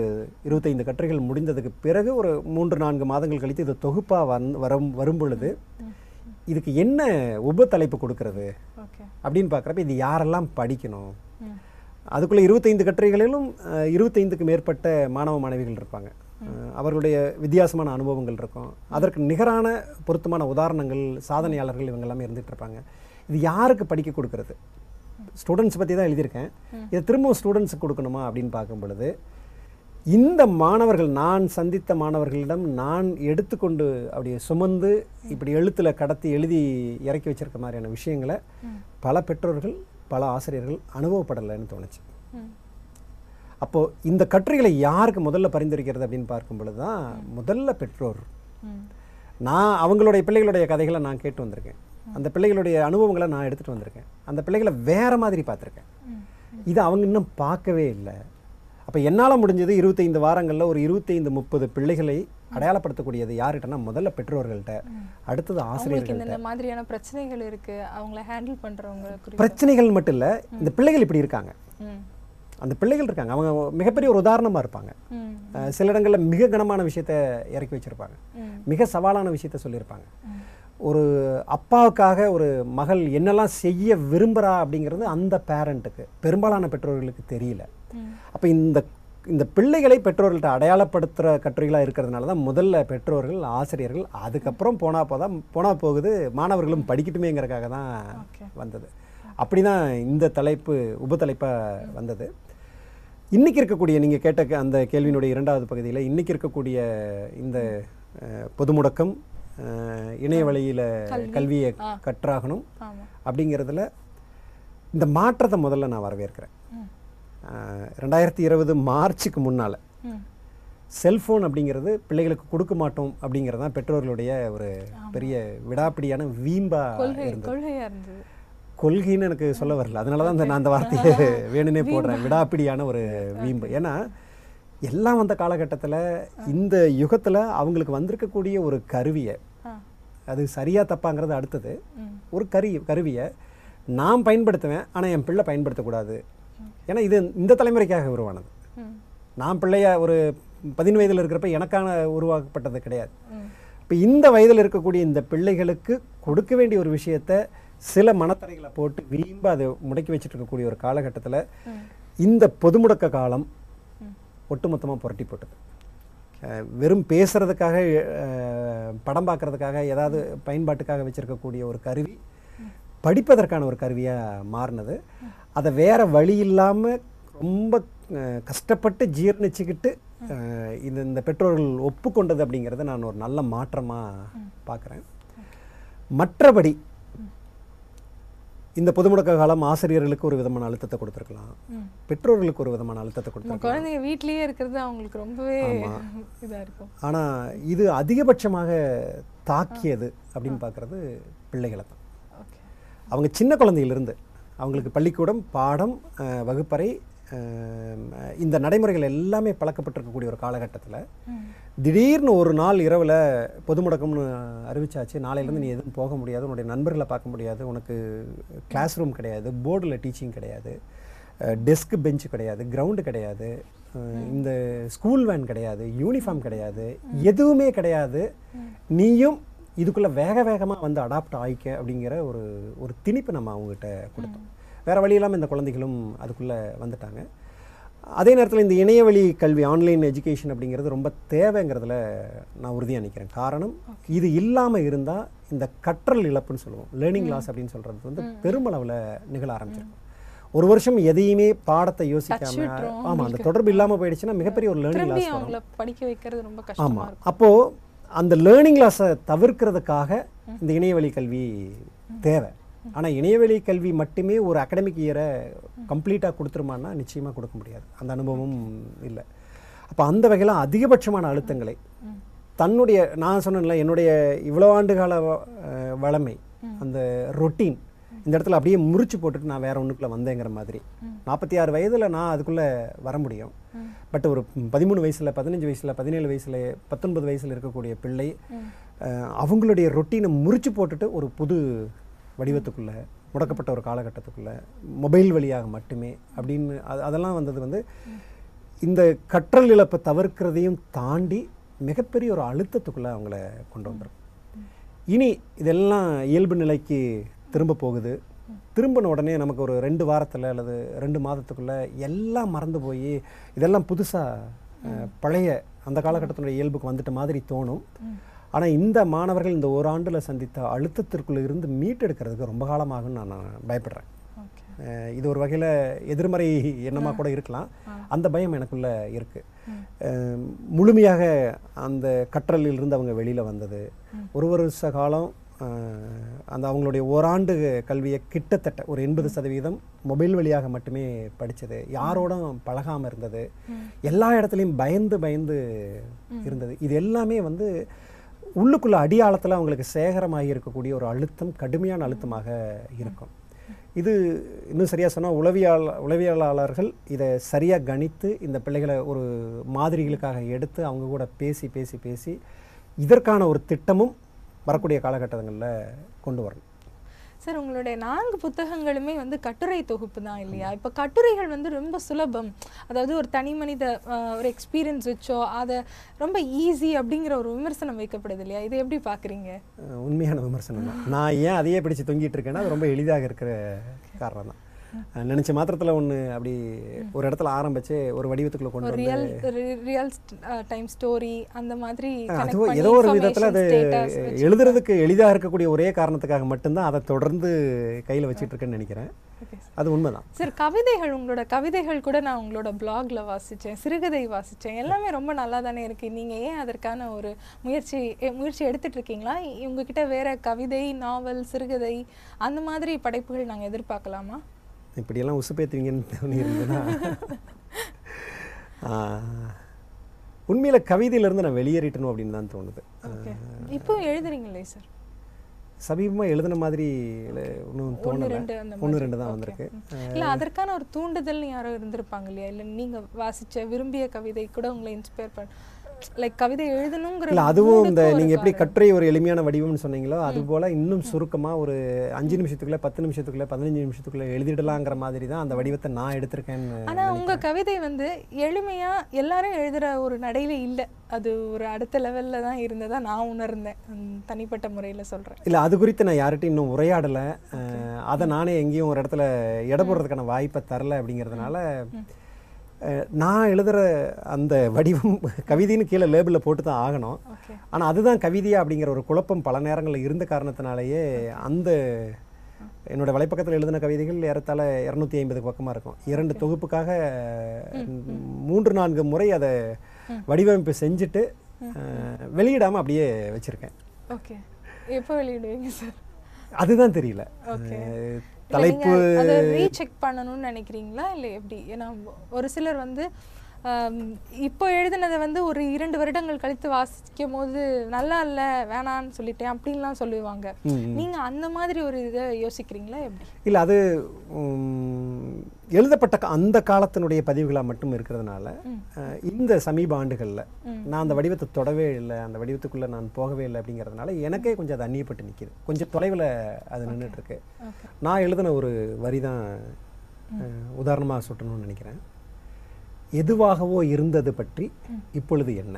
25 கட்டுரைகள் முடிந்ததுக்கு பிறகு ஒரு 3-4 மாதங்கள் கழித்து இது தொகுப்பாக வரும் பொழுது இதுக்கு என்ன உபத்தலைப்பு கொடுக்கறது அப்படின்னு பார்க்குறப்ப இது யாரெல்லாம் படிக்கணும். அதுக்குள்ளே 25 கட்டுரைகளிலும் 25க்கு மேற்பட்ட மாணவ மாணவிகள் இருப்பாங்க, அவர்களுடைய வித்தியாசமான அனுபவங்கள் இருக்கும், அதற்கு நிகரான பொருத்தமான உதாரணங்கள், சாதனையாளர்கள் இவங்க எல்லாமே இருந்துகிட்டு இருப்பாங்க. இது யாருக்கு படிக்க கொடுக்கறது? ஸ்டூடெண்ட்ஸ் பற்றி தான் எழுதியிருக்கேன், இதை திரும்பவும் ஸ்டூடெண்ட்ஸுக்கு கொடுக்கணுமா அப்படின்னு பார்க்கும் பொழுது இந்த மாணவர்கள், நான் சந்தித்த மாணவர்களிடம் நான் எடுத்துக்கொண்டு அப்படியே சுமந்து இப்படி எழுத்தில் கடத்தி எழுதி இறக்கி வச்சிருக்க மாதிரியான விஷயங்களை பல பெற்றோர்கள் பல ஆசிரியர்கள் அனுபவப்படலைன்னு தோணுச்சு. அப்போது இந்த கட்டுரைகளை யாருக்கு முதல்ல பரிந்துரைக்கிறது அப்படின்னு பார்க்கும் பொழுது தான் முதல்ல பெற்றோர். நான் அவங்களுடைய பிள்ளைகளுடைய கதைகளை நான் கேட்டு வந்திருக்கேன், அந்த பிள்ளைகளுடைய அனுபவங்களை நான் எடுத்துகிட்டு வந்திருக்கேன், அந்த பிள்ளைகளை வேறு மாதிரி பார்த்துருக்கேன், இது அவங்க இன்னும் பார்க்கவே இல்லை. அப்போ என்னால் முடிஞ்சது 25 வாரங்களில் ஒரு 25-30 பிள்ளைகளை அடையாளப்படுத்தக்கூடியது யார்கிட்டனா முதல்ல பெற்றோர்கள்ட்ட, அடுத்தது ஆசிரியர்கள்ட்ட. இந்த மாதிரியான பிரச்சனைகள் இருக்குது, அவங்கள ஹேண்டில் பண்ணுறவங்க பிரச்சனைகள் மட்டும் இல்லை, இந்த பிள்ளைகள் இப்படி இருக்காங்க, அந்த பிள்ளைகள் இருக்காங்க, அவங்க மிகப்பெரிய ஒரு உதாரணமாக இருப்பாங்க. சில இடங்களில் மிக கனமான விஷயத்தை இறக்கி வச்சுருப்பாங்க, மிக சவாலான விஷயத்த சொல்லியிருப்பாங்க. ஒரு அப்பாவுக்காக ஒரு மகள் என்னெல்லாம் செய்ய விரும்புகிறா அப்படிங்கிறது அந்த பேரண்ட்டுக்கு, பெரும்பாலான பெற்றோர்களுக்கு தெரியல. அப்போ இந்த பிள்ளைகளை பெற்றோர்கள்ட்ட அடையாளப்படுத்துகிற கட்டுரைகளாக இருக்கிறதுனால தான் முதல்ல பெற்றோர்கள், ஆசிரியர்கள், அதுக்கப்புறம் போனால் போகுது மாணவர்களும் படிக்கட்டுமேங்கிறதுக்காக தான் வந்தது. அப்படி தான் இந்த தலைப்பு உபத்தலைப்பாக வந்தது. இன்றைக்கி இருக்கக்கூடிய, நீங்கள் கேட்ட அந்த கேள்வியினுடைய 2வது பகுதியில், இன்றைக்கி இருக்கக்கூடிய இந்த பொது முடக்கம், இணைய வழியில் கல்வியை கற்றாகணும் அப்படிங்கிறதுல இந்த மாற்றத்தை முதல்ல நான் வரவேற்கிறேன். 2020 மார்ச்சுக்கு முன்னால் செல்ஃபோன் அப்படிங்கிறது பிள்ளைகளுக்கு கொடுக்க மாட்டோம் அப்படிங்கிறது தான் பெற்றோர்களுடைய ஒரு பெரிய விடாப்பிடியான வீம்பா இருந்தது. கொள்கைன்னு எனக்கு சொல்ல வரல, அதனால தான் நான் அந்த வார்த்தையை வேணும்னே போடுறேன், விடாப்பிடியான ஒரு வீம்பு. ஏன்னா எல்லாம் வந்த காலகட்டத்தில் இந்த யுகத்தில் அவங்களுக்கு வந்திருக்கக்கூடிய ஒரு கருவியை, அது சரியாக தப்பாங்கிறது அடுத்தது, ஒரு கருவியை நான் பயன்படுத்துவேன் ஆனால் என் பிள்ளை பயன்படுத்தக்கூடாது. ஏன்னா இது இந்த தலைமுறைக்காக உருவானது, நான் பிள்ளையா ஒரு 15 வயதில் இருக்கிறப்ப எனக்கான உருவாக்கப்பட்டது கிடையாது. இப்போ இந்த வயதில் இருக்கக்கூடிய இந்த பிள்ளைகளுக்கு கொடுக்க வேண்டிய ஒரு விஷயத்தை சில மனத்தடைகளை போட்டு வீம்ப அதை முடக்கி வச்சுட்டு இருக்கக்கூடிய ஒரு காலகட்டத்தில் இந்த பொது முடக்க காலம் ஒட்டுமொத்தமாக புரட்டி போட்டது. வெறும் பேசுகிறதுக்காக, படம் பார்க்குறதுக்காக, ஏதாவது பயன்பாட்டுக்காக வச்சுருக்கக்கூடிய ஒரு கருவி படிப்பதற்கான ஒரு கருவியாக மாறினது. அதை வேறு வழி இல்லாமல் ரொம்ப கஷ்டப்பட்டு ஜீர்ணிச்சுக்கிட்டு இந்த பெற்றோர்கள் ஒப்புக்கொண்டது அப்படிங்கிறத நான் ஒரு நல்ல மாற்றமாக பார்க்குறேன். மற்றபடி இந்த பொது முடக்க காலம் ஆசிரியர்களுக்கு ஒரு விதமான அழுத்தத்தை கொடுத்துருக்கலாம், பெற்றோர்களுக்கு ஒரு விதமான அழுத்தத்தை கொடுத்துருக்கலாம், குழந்தைங்க வீட்லேயே இருக்கிறது அவங்களுக்கு ரொம்பவே இதாக இருக்கும். ஆனால் இது அதிகபட்சமாக தாக்கியது அப்படின்னு பார்க்குறது பிள்ளைகளை தான். அவங்க சின்ன குழந்தையிலிருந்து அவங்களுக்கு பள்ளிக்கூடம், பாடம், வகுப்பறை, இந்த நடைமுறைகள் எல்லாமே பழக்கப்பட்டிருக்கக்கூடிய ஒரு காலகட்டத்தில் திடீர்னு ஒரு நாள் இரவில் பொது முடக்கம்னு அறிவிச்சாச்சு, நாளையிலேருந்து நீ எதுவும் போக முடியாது, உன்னுடைய நண்பர்களை பார்க்க முடியாது, உனக்கு கிளாஸ் ரூம் கிடையாது, போர்டில் டீச்சிங் கிடையாது, டெஸ்க் பெஞ்சு கிடையாது, கிரவுண்டு கிடையாது, இந்த ஸ்கூல் வேன் கிடையாது, யூனிஃபார்ம் கிடையாது, எதுவுமே கிடையாது, நீயும் இதுக்குள்ளே வேகமாக வந்து அடாப்ட் ஆகிக்க அப்படிங்கிற ஒரு திணிப்பு நம்ம அவங்ககிட்ட கொடுத்தோம். வேறு வழி இல்லாமல் இந்த குழந்தைகளும் அதுக்குள்ளே வந்துட்டாங்க. அதே நேரத்தில் இந்த இணையவழி கல்வி, ஆன்லைன் எஜுகேஷன் அப்படிங்கிறது ரொம்ப தேவைங்கிறதுல நான் உறுதியாக நிற்கிறேன். காரணம், இது இல்லாமல் இருந்தால் இந்த கற்றல் இழப்புன்னு சொல்லுவோம், லேர்னிங் லாஸ் அப்படின்னு சொல்கிறது வந்து பெருமளவில் நிகழ ஆரம்பிச்சிருக்கும். ஒரு வருஷம் எதையுமே பாடத்தை யோசிக்காமல், ஆமாம், அந்த தொடர்பு இல்லாமல் போயிடுச்சுன்னா மிகப்பெரிய ஒரு லேர்னிங் லாஸ் வரும். படிக்க வைக்கிறது ரொம்ப கஷ்டம். ஆமாம், அப்போது அந்த லேர்னிங் லாஸை தவிர்க்கிறதுக்காக இந்த இணையவழி கல்வி தேவை. ஆனால் இணையவெளி கல்வி மட்டுமே ஒரு அகடமிக் இயரை கம்ப்ளீட்டாக கொடுத்துருமான்னா நிச்சயமாக கொடுக்க முடியாது, அந்த அனுபவமும் இல்லை. அப்போ அந்த வகையில் அதிகபட்சமான அழுத்தங்களை தன்னுடைய, நான் சொன்னேன்ல, என்னுடைய இவ்வளோ ஆண்டுகால வளமை, அந்த ரொட்டீன் இந்த இடத்துல அப்படியே முறிச்சு போட்டுட்டு நான் வேற ஒன்றுக்குள்ளே வந்தேங்கிற மாதிரி. 46 வயதில் நான் அதுக்குள்ளே வர முடியும், பட் ஒரு 13 வயசில், 15 வயசில், 17 வயசில், 19 வயசில் இருக்கக்கூடிய பிள்ளை அவங்களுடைய ரொட்டீனை முறிச்சு போட்டுட்டு ஒரு புது வடிவத்துக்குள்ளே முடக்கப்பட்ட ஒரு காலகட்டத்துக்குள்ளே மொபைல் வழியாக மட்டுமே அப்படின்னு அதெல்லாம் வந்தது வந்து இந்த கற்றல் இழப்பை தவிர்க்கிறதையும் தாண்டி மிகப்பெரிய ஒரு அழுத்தத்துக்குள்ளே அவங்கள கொண்டு வந்துடும். இனி இதெல்லாம் இயல்பு நிலைக்கு திரும்ப போகுது. திரும்பின உடனே நமக்கு ஒரு 2 வாரத்தில் அல்லது 2 மாதத்துக்குள்ளே எல்லாம் மறந்து போய் இதெல்லாம் புதுசாக பழைய அந்த காலகட்டத்தினுடைய இயல்புக்கு வந்துட்ட மாதிரி தோணும். ஆனால் இந்த மாணவர்கள் இந்த ஒரு ஆண்டில் சந்தித்த அழுத்தத்திற்குள்ளே இருந்து மீட்டெடுக்கிறதுக்கு ரொம்ப காலமாகும்னு நான் பயப்படுறேன். இது ஒரு வகையில் எதிர்மறை எண்ணமாக கூட இருக்கலாம். அந்த பயம் எனக்குள்ளே இருக்குது. முழுமையாக அந்த கற்றலிலிருந்து அவங்க வெளியில் வந்தது ஒரு வருஷ காலம். அந்த அவங்களுடைய ஓராண்டு கல்வியை கிட்டத்தட்ட ஒரு 80% மொபைல் வழியாக மட்டுமே படித்தது, யாரோடும் பழகாமல் இருந்தது, எல்லா இடத்துலையும் பயந்து பயந்து இருந்தது. இது எல்லாமே வந்து உள்ளுக்குள்ள அடியாளத்தில் அவங்களுக்கு சேகரமாக இருக்கக்கூடிய ஒரு அழுத்தம், கடுமையான அழுத்தமாக இருக்கும். இது இன்னும் சரியாக சொன்னால் உளவியலாளர்கள் இதை சரியாக கணித்து இந்த பிள்ளைகளை ஒரு மாதிரிகளுக்காக எடுத்து அவங்க கூட பேசி பேசி பேசி இதற்கான ஒரு திட்டமும் வரக்கூடிய காலகட்டங்களில் கொண்டு வரணும். சார், உங்களுடைய 4 புத்தகங்களுமே வந்து கட்டுரை தொகுப்பு தான் இல்லையா? இப்போ கட்டுரைகள் வந்து ரொம்ப சுலபம், அதாவது ஒரு தனி மனித ஒரு எக்ஸ்பீரியன்ஸ் வச்சோ அதை ரொம்ப ஈஸி அப்படிங்கிற ஒரு விமர்சனம் வைக்கப்படுது இல்லையா? இதை எப்படி பார்க்குறீங்க? உண்மையான விமர்சனம் தான். நான் ஏன் அதையே பிடிச்சி தொங்கிட்டு இருக்கேன்னா அது ரொம்ப எளிதாக இருக்கிற காரணம் தான். நினச்ச மாத்திரத்தில் ஒன்று அப்படி ஒரு இடத்துல ஆரம்பிச்சு ஒரு வடிவத்துக்குள்ள கொண்டு ரியல் டைம் ஸ்டோரி அந்த மாதிரி ஏதோ ஒரு விதத்தில் அது எழுதுறதுக்கு எளிதாக இருக்கக்கூடிய ஒரே காரணத்துக்காக மட்டும்தான் அதை தொடர்ந்து கையில் வச்சுட்டு இருக்கேன்னு நினைக்கிறேன். அது உண்மைதான். சார், கவிதைகள் உங்களோட கவிதைகள் கூட நான் உங்களோட பிளாக்ல வாசித்தேன், சிறுகதை வாசித்தேன், எல்லாமே ரொம்ப நல்லா தானே இருக்குது. நீங்கள் ஏன் அதற்கான ஒரு முயற்சி எடுத்துட்டு இருக்கீங்களா? உங்ககிட்ட வேற கவிதை, நாவல், சிறுகதை அந்த மாதிரி படைப்புகள் நாங்கள் எதிர்பார்க்கலாமா? இப்படியெல்லாம் உசுப்பேத்துவீங்கன்னு தோணியிருந்ததுன்னா உண்மையில் கவிதையிலேருந்து நான் வெளியேறிட்டணும் அப்படின்னு தான் தோணுது. இப்போ எழுதுறீங்களே சார்? சமீபமாக எழுதின மாதிரி ஒன்றும் தோணலை, 1-2 தான் வந்திருக்கு. இல்லை, அதற்கான ஒரு தூண்டுதல் யாரோ இருந்திருப்பாங்க இல்லையா? இல்லை நீங்கள் வாசித்த விரும்பிய கவிதை கூட உங்களை இன்ஸ்பயர் பண்ண லைக் கவிதை எழுதணுங்கிற இல்லை, அதுவும் இந்த நீங்கள் எப்படி கட்டுரை ஒரு எளிமையான வடிவம்னு சொன்னீங்களோ அதுபோல் இன்னும் சுருக்கமாக ஒரு 5 நிமிஷத்துக்குள்ளே, 10 நிமிஷத்துக்குள்ளே, 15 நிமிஷத்துக்குள்ளே எழுதிடலாங்கிற மாதிரி தான் அந்த வடிவத்தை நான் எடுத்திருக்கேன்னு. ஆனால் உங்கள் கவிதை வந்து எளிமையாக எல்லாரும் எழுதுகிற ஒரு நடையில இல்லை, அது ஒரு அடுத்த லெவலில் தான் இருந்ததாக நான் உணர்ந்தேன், தனிப்பட்ட முறையில் சொல்கிறேன். இல்லை, அது குறித்து நான் யார்கிட்டையும் இன்னும் உரையாடலை, அதை நானே எங்கேயும் ஒரு இடத்துல இட போடுறதுக்கான வாய்ப்பை தரலை. அப்படிங்கிறதுனால நான் எழுதுகிற அந்த வடிவம் கவிதைன்னு கீழே லேபிளில் போட்டு தான் ஆகணும். ஆனால் அதுதான் கவிதையா அப்படிங்கிற ஒரு குழப்பம் பல நேரங்களில் இருந்த காரணத்தினாலேயே அந்த என்னோடய வலைப்பக்கத்தில் எழுதின கவிதைகள் ஏறத்தாழ 250 பக்கமாக இருக்கும். 2 தொகுப்புக்காக 3-4 முறை அதை வடிவமைப்பு செஞ்சுட்டு வெளியிடாமல் அப்படியே வச்சுருக்கேன். ஓகே, எப்போ வெளியிடுவீங்க சார்? அதுதான் தெரியல. தலைப்பு ரீசெக் பண்ணணும்னு நினைக்கிறீங்களா இல்லை எப்படி? ஏன்னா ஒரு சிலர் வந்து இப்போ எழுதினதை வந்து ஒரு 2 வருடங்கள் கழித்து வாசிக்கும் போது நல்லா இல்லை, வேணான்னு சொல்லிட்டேன் அப்படின்லாம் சொல்லுவாங்க. நீங்கள் அந்த மாதிரி ஒரு இதை யோசிக்கிறீங்களா எப்படி? இல்லை, அது எழுதப்பட்ட அந்த காலத்தினுடைய பதிவுகளாக மட்டும் இருக்கிறதுனால இந்த சமீப ஆண்டுகளில் நான் அந்த வடிவத்தை தொடவே இல்லை, அந்த வடிவத்துக்குள்ளே நான் போகவே இல்லை. அப்படிங்கிறதுனால எனக்கே கொஞ்சம் அது அந்நியப்பட்டு நிற்கிது, கொஞ்சம் தொலைவில் அது நின்றுட்டுருக்கு. நான் எழுதின ஒரு வரி தான் உதாரணமாக சொல்லணும்னு நினைக்கிறேன். எதுவாகவோ இருந்தது பற்றி இப்பொழுது என்ன?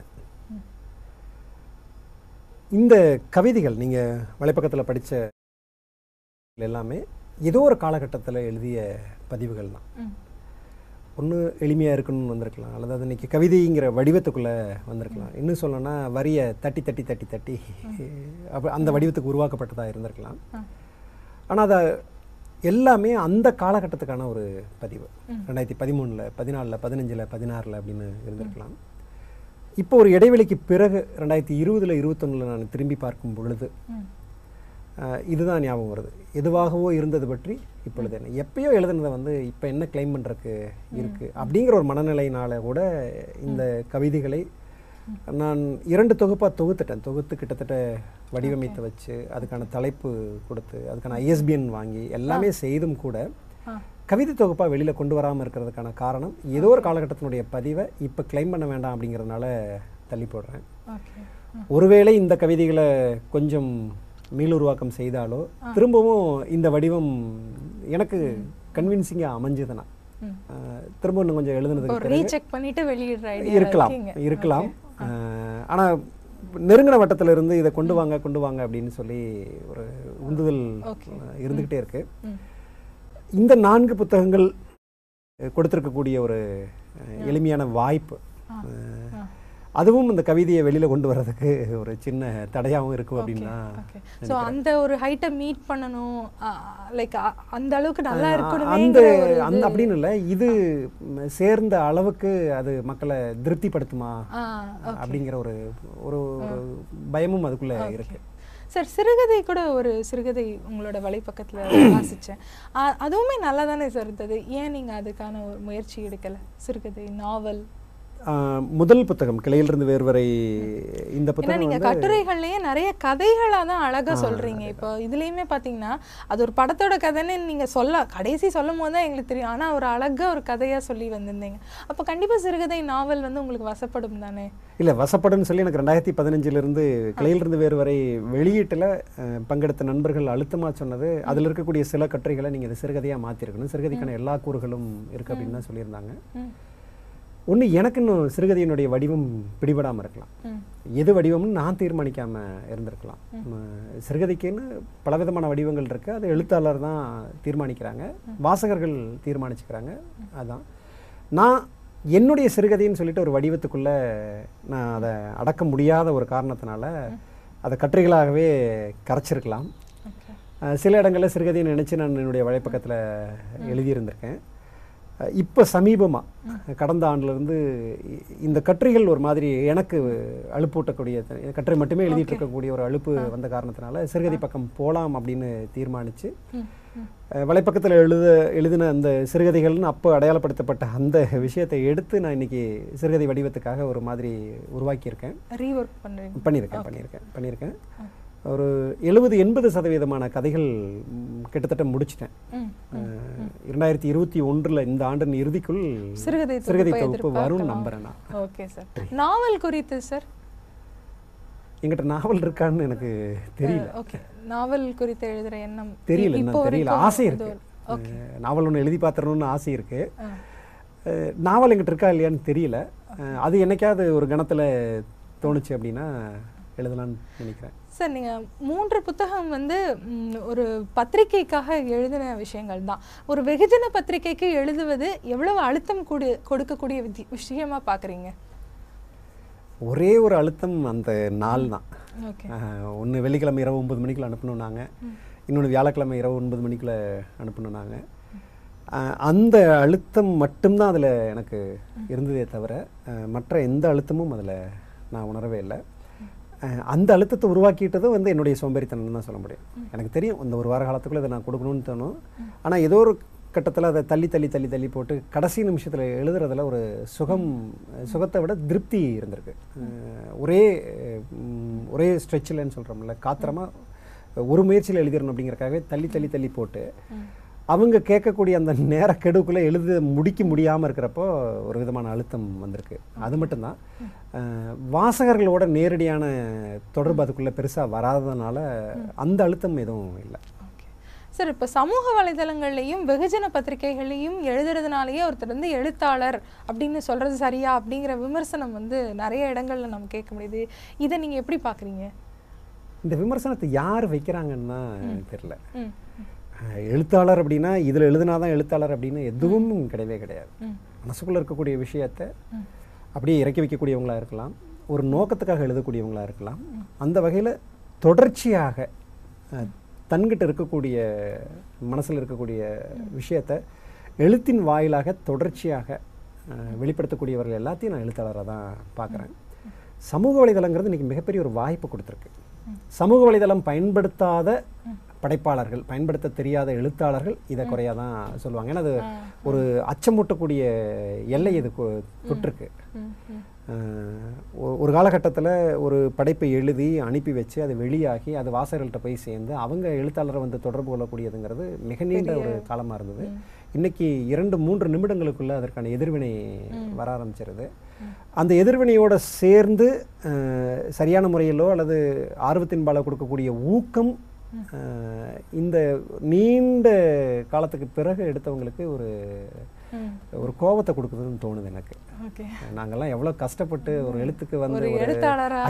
இந்த கவிதைகள் நீங்கள் வலைப்பக்கத்தில் படித்த எல்லாமே ஏதோ ஒரு காலகட்டத்தில் எழுதிய பதிவுகள் தான். ஒன்று எளிமையாக இருக்கணும்னு வந்திருக்கலாம், அல்லது அது இன்றைக்கி கவிதைங்கிற வடிவத்துக்குள்ளே வந்திருக்கலாம். இன்னும் சொல்லணும்னா வரியை தட்டி அந்த வடிவத்துக்கு உருவாக்கப்பட்டதாக இருந்திருக்கலாம். ஆனால் அதை எல்லாமே அந்த காலகட்டத்துக்கான ஒரு பதிவு 2013, 2014, 2015, 2016 அப்படின்னு இருந்திருக்கலாம். இப்போ ஒரு இடைவெளிக்கு பிறகு 2020, 2021 நான் திரும்பி பார்க்கும் பொழுது இதுதான் ஞாபகம் வருது. எதுவாகவோ இருந்தது பற்றி இப்பொழுது என்ன? எப்பயோ எழுதுனதை வந்து இப்போ என்ன கிளைம் பண்ணுறதுக்கு இருக்குது அப்படிங்கிற ஒரு மனநிலையினால கூட இந்த கவிதைகளை நான் 2 தொகுப்பாக தொகுத்துட்டேன். தொகுத்து கிட்டத்தட்ட வடிவமைத்து வச்சு அதுக்கான தலைப்பு கொடுத்து அதுக்கான ISBN வாங்கி எல்லாமே செய்தும் கூட கவிதை தொகுப்பாக வெளியில் கொண்டு வராமல் இருக்கிறதுக்கான காரணம் ஏதோ ஒரு காலகட்டத்தினுடைய பதிவை இப்போ கிளைம் பண்ண வேண்டாம் அப்படிங்கிறதுனால தள்ளி போடுறேன். ஒருவேளை இந்த கவிதைகளை கொஞ்சம் மீளுருவாக்கம் செய்தாலோ திரும்பவும் இந்த வடிவம் எனக்கு கன்வின்சிங்காக அமைஞ்சதுன்னா திரும்ப இன்னும் கொஞ்சம் எழுதுனதுக்கு இருக்கலாம். ஆனால் நெருங்கின வட்டத்தில் இருந்து இதை கொண்டு வாங்க அப்படின்னு சொல்லி ஒரு உந்துதல் இருந்துகிட்டே இருக்கு. இந்த 4 புத்தகங்கள் கொடுத்திருக்கக்கூடிய ஒரு எளிமையான வாய்ப்பு, அதுவும் இந்த கவிதையை வெளியில கொண்டு வர்றதுக்கு ஒரு சின்ன தடையாகவும் இருக்கும் அப்படின்னா சோ அந்த ஒரு ஹைட்டை மீட் பண்ணணும், லைக் அந்த அளவுக்கு நல்லா இருக்கணும் அந்த அப்படின்னு இல்லை, இது சேர்ந்த அளவுக்கு அது மக்களை திருப்திப்படுத்துமா அப்படிங்கிற ஒரு ஒரு பயமும் அதுக்குள்ள இருக்கு. சார், சிறுகதை கூட ஒரு சிறுகதை உங்களோட வலைப்பக்கத்தில் வாசித்தேன், அதுவுமே நல்லா தானே சார் இருந்தது, ஏன் நீங்கள் அதுக்கான ஒரு முயற்சி எடுக்கலை? சிறுகதை நாவல் முதல் புத்தகம் கிளையிலிருந்து வேர்வரை, இந்த புத்தகம் நீங்கள் கட்டுரைகள்லேயே நிறைய கதைகளாக தான் அழகாக சொல்கிறீங்க. இப்போ இதுலேயுமே பார்த்தீங்கன்னா அது ஒரு படத்தோட கதைன்னு நீங்கள் கடைசி சொல்லும் போது தான் எங்களுக்கு தெரியும், ஆனால் ஒரு அழகாக ஒரு கதையாக சொல்லி வந்திருந்தீங்க. அப்போ கண்டிப்பாக சிறுகதை நாவல் உங்களுக்கு வசப்படும் தானே? இல்லை, வசப்படும்னு சொல்லி எனக்கு 2015லேருந்து கிளையிலிருந்து வேர்வரை வெளியீட்டில் பங்கெடுத்த நண்பர்கள் அழுத்தமாக சொன்னது, அதில் இருக்கக்கூடிய சில கட்டுரைகளை நீங்கள் இதை சிறுகதையாக மாற்றிருக்கணும், சிறுகதைக்கான எல்லா கூறுகளும் இருக்குது அப்படின்னு தான் சொல்லியிருந்தாங்க. ஒன்று, எனக்கு இன்னும் சிறுகதையினுடைய வடிவம் பிடிபடாமல் இருக்கலாம், எது வடிவம்னு நான் தீர்மானிக்காமல் இருந்திருக்கலாம். சிறுகதைக்குன்னு பலவிதமான வடிவங்கள் இருக்குது, அது எழுத்தாளர் தான் தீர்மானிக்கிறாங்க, வாசகர்கள் தீர்மானிச்சுக்கிறாங்க. அதுதான் நான் என்னுடைய சிறுகதைன்னு சொல்லிட்டு ஒரு வடிவத்துக்குள்ளே நான் அதை அடக்க முடியாத ஒரு காரணத்தினால அதை கட்டுரைகளாகவே கரைச்சிருக்கலாம். சில இடங்களில் சிறுகதையை நினச்சி நான் என்னுடைய வலைப்பக்கத்தில் எழுதியிருந்திருக்கேன். இப்போ சமீபமாக கடந்த ஆண்டுலேருந்து இந்த கட்டுரைகள் ஒரு மாதிரி எனக்கு அலுப்பூட்டக்கூடிய, கட்டுரை மட்டுமே எழுதிட்டு இருக்கக்கூடிய ஒரு அலுப்பு வந்த காரணத்தினால சிறுகதை பக்கம் போகலாம் அப்படின்னு தீர்மானித்து வலைப்பக்கத்தில் எழுதின அந்த சிறுகதைகள்னு அப்போ அடையாளப்படுத்தப்பட்ட அந்த விஷயத்தை எடுத்து நான் இன்னைக்கு சிறுகதை வடிவத்துக்காக ஒரு மாதிரி உருவாக்கியிருக்கேன், பண்ணியிருக்கேன். ஒரு 70-80% கதைகள் கிட்டத்தட்ட முடிச்சிட்டேன். 2021 இந்த ஆண்டின் இறுதிக்குள் சிறுகதை தொகுப்பு வரும் நம்புறேன். ஓகே சார், நாவல் குறித்து சார் எங்கிட்ட நாவல் இருக்கான்னு எனக்கு தெரியல. ஓகே, நாவல் குறித்து எழுதுற எண்ணம் தெரியல, ஆசை இருக்கு, நாவல் ஒன்று எழுதி பார்த்துடணும்னு ஆசை இருக்கு. நாவல் எங்கிட்ட இருக்கா இல்லையான்னு தெரியல, அது என்னைக்காவது ஒரு கணத்தில் தோணுச்சு அப்படின்னா எழுதலான்னு நினைக்கிறேன். சார், நீங்கள் 3 புத்தகம் ஒரு பத்திரிகைக்காக எழுதின விஷயங்கள் தான். ஒரு வெகுஜன பத்திரிகைக்கு எழுதுவது எவ்வளவு அழுத்தம் கொடுக்கக்கூடிய விஷயமா பார்க்குறீங்க? ஒரே ஒரு அழுத்தம் அந்த நாள் தான். ஒன்று வெள்ளிக்கிழமை இரவு 9 மணிக்குள்ள அனுப்பணுன்னாங்க, இன்னொன்று வியாழக்கிழமை இரவு 9 மணிக்குள்ள அனுப்பணுன்னாங்க. அந்த அழுத்தம் மட்டும்தான் அதில் எனக்கு இருந்ததே தவிர மற்ற எந்த அழுத்தமும் அதில் நான் உணரவே இல்லை. அந்த அழுத்தத்தை உருவாக்கிட்டதும் என்னுடைய சோம்பேறித்தனம் தான் சொல்ல முடியும். எனக்கு தெரியும் இந்த ஒரு வார காலத்துக்குள்ளே இதை நான் கொடுக்கணும்னு தோணும், ஆனால் ஏதோ ஒரு கட்டத்தில் அதை தள்ளி போட்டு கடைசி நிமிஷத்தில் எழுதுறதுல ஒரு சுகத்தை விட திருப்தி இருந்திருக்கு. ஒரே ஸ்ட்ரெச்சில்ன்னு சொல்கிறோம்ல, காத்திரமாக ஒரு முயற்சியில் எழுதிடணும் அப்படிங்கிறக்காகவே தள்ளி போட்டு அவங்க கேட்கக்கூடிய அந்த நேர கெடுக்குள்ளே எழுத முடியாமல் இருக்கிறப்போ ஒரு விதமான அழுத்தம் வந்திருக்கு. அது மட்டும்தான், வாசகர்களோட நேரடியான தொடர்பு அதுக்குள்ளே பெருசாக வராததுனால அந்த அழுத்தம் எதுவும் இல்லை. சார், இப்போ சமூக வலைதளங்கள்லையும் வெகுஜன பத்திரிகைகளையும் எழுதுறதுனாலேயே ஒருத்தர் எழுத்தாளர் அப்படின்னு சொல்கிறது சரியா அப்படிங்கிற விமர்சனம் நிறைய இடங்களில் நம்ம கேட்க முடியுது. இதை நீங்கள் எப்படி பார்க்குறீங்க? இந்த விமர்சனத்தை யார் வைக்கிறாங்கன்னா தெரியல. எழுத்தாளர் அப்படின்னா இதில் எழுதுனாதான் எழுத்தாளர் அப்படின்னு எதுவும் கிடையாது. மனசுக்குள்ளே இருக்கக்கூடிய விஷயத்தை அப்படியே இறக்கி வைக்கக்கூடியவங்களாக இருக்கலாம், ஒரு நோக்கத்துக்காக எழுதக்கூடியவங்களாக இருக்கலாம். அந்த வகையில் தொடர்ச்சியாக தன்கிட்ட இருக்கக்கூடிய மனசில் இருக்கக்கூடிய விஷயத்தை எழுத்தின் வாயிலாக தொடர்ச்சியாக வெளிப்படுத்தக்கூடியவர்கள் எல்லாத்தையும் நான் எழுத்தாளராக தான் பார்க்குறேன். சமூக வலைதளங்கிறது இன்றைக்கி மிகப்பெரிய ஒரு வாய்ப்பு கொடுத்துருக்கு. சமூக வலைதளம் பயன்படுத்தாத படைப்பாளர்கள், பயன்படுத்த தெரியாத எழுத்தாளர்கள் இதை குறையாக தான் சொல்லுவாங்க. ஏன்னா அது ஒரு அச்சமூட்டக்கூடிய எல்லை இது தொற்றுக்கு. ஒரு காலகட்டத்தில் ஒரு படைப்பை எழுதி அனுப்பி வச்சு அது வெளியாகி அது வாசகர்கள்ட்ட போய் சேர்ந்து அவங்க எழுத்தாளரை தொடர்பு கொள்ளக்கூடியதுங்கிறது மிக நீண்ட ஒரு காலமாக இருந்தது. இன்னைக்கு 2-3 நிமிடங்களுக்குள்ள அதற்கான எதிர்வினை வர ஆரம்பிச்சிருது. அந்த எதிர்வினையோட சேர்ந்து சரியான முறையிலோ அல்லது ஆர்வத்தின் பால கொடுக்கக்கூடிய ஊக்கம் இந்த நீண்ட காலத்துக்கு பிறகு எடுத்தவங்களுக்கு ஒரு ஒரு கோபத்தை கொடுக்குதுன்னு தோணுது எனக்கு. நாங்கெல்லாம் எவ்வளோ கஷ்டப்பட்டு ஒரு எழுத்துக்கு வந்து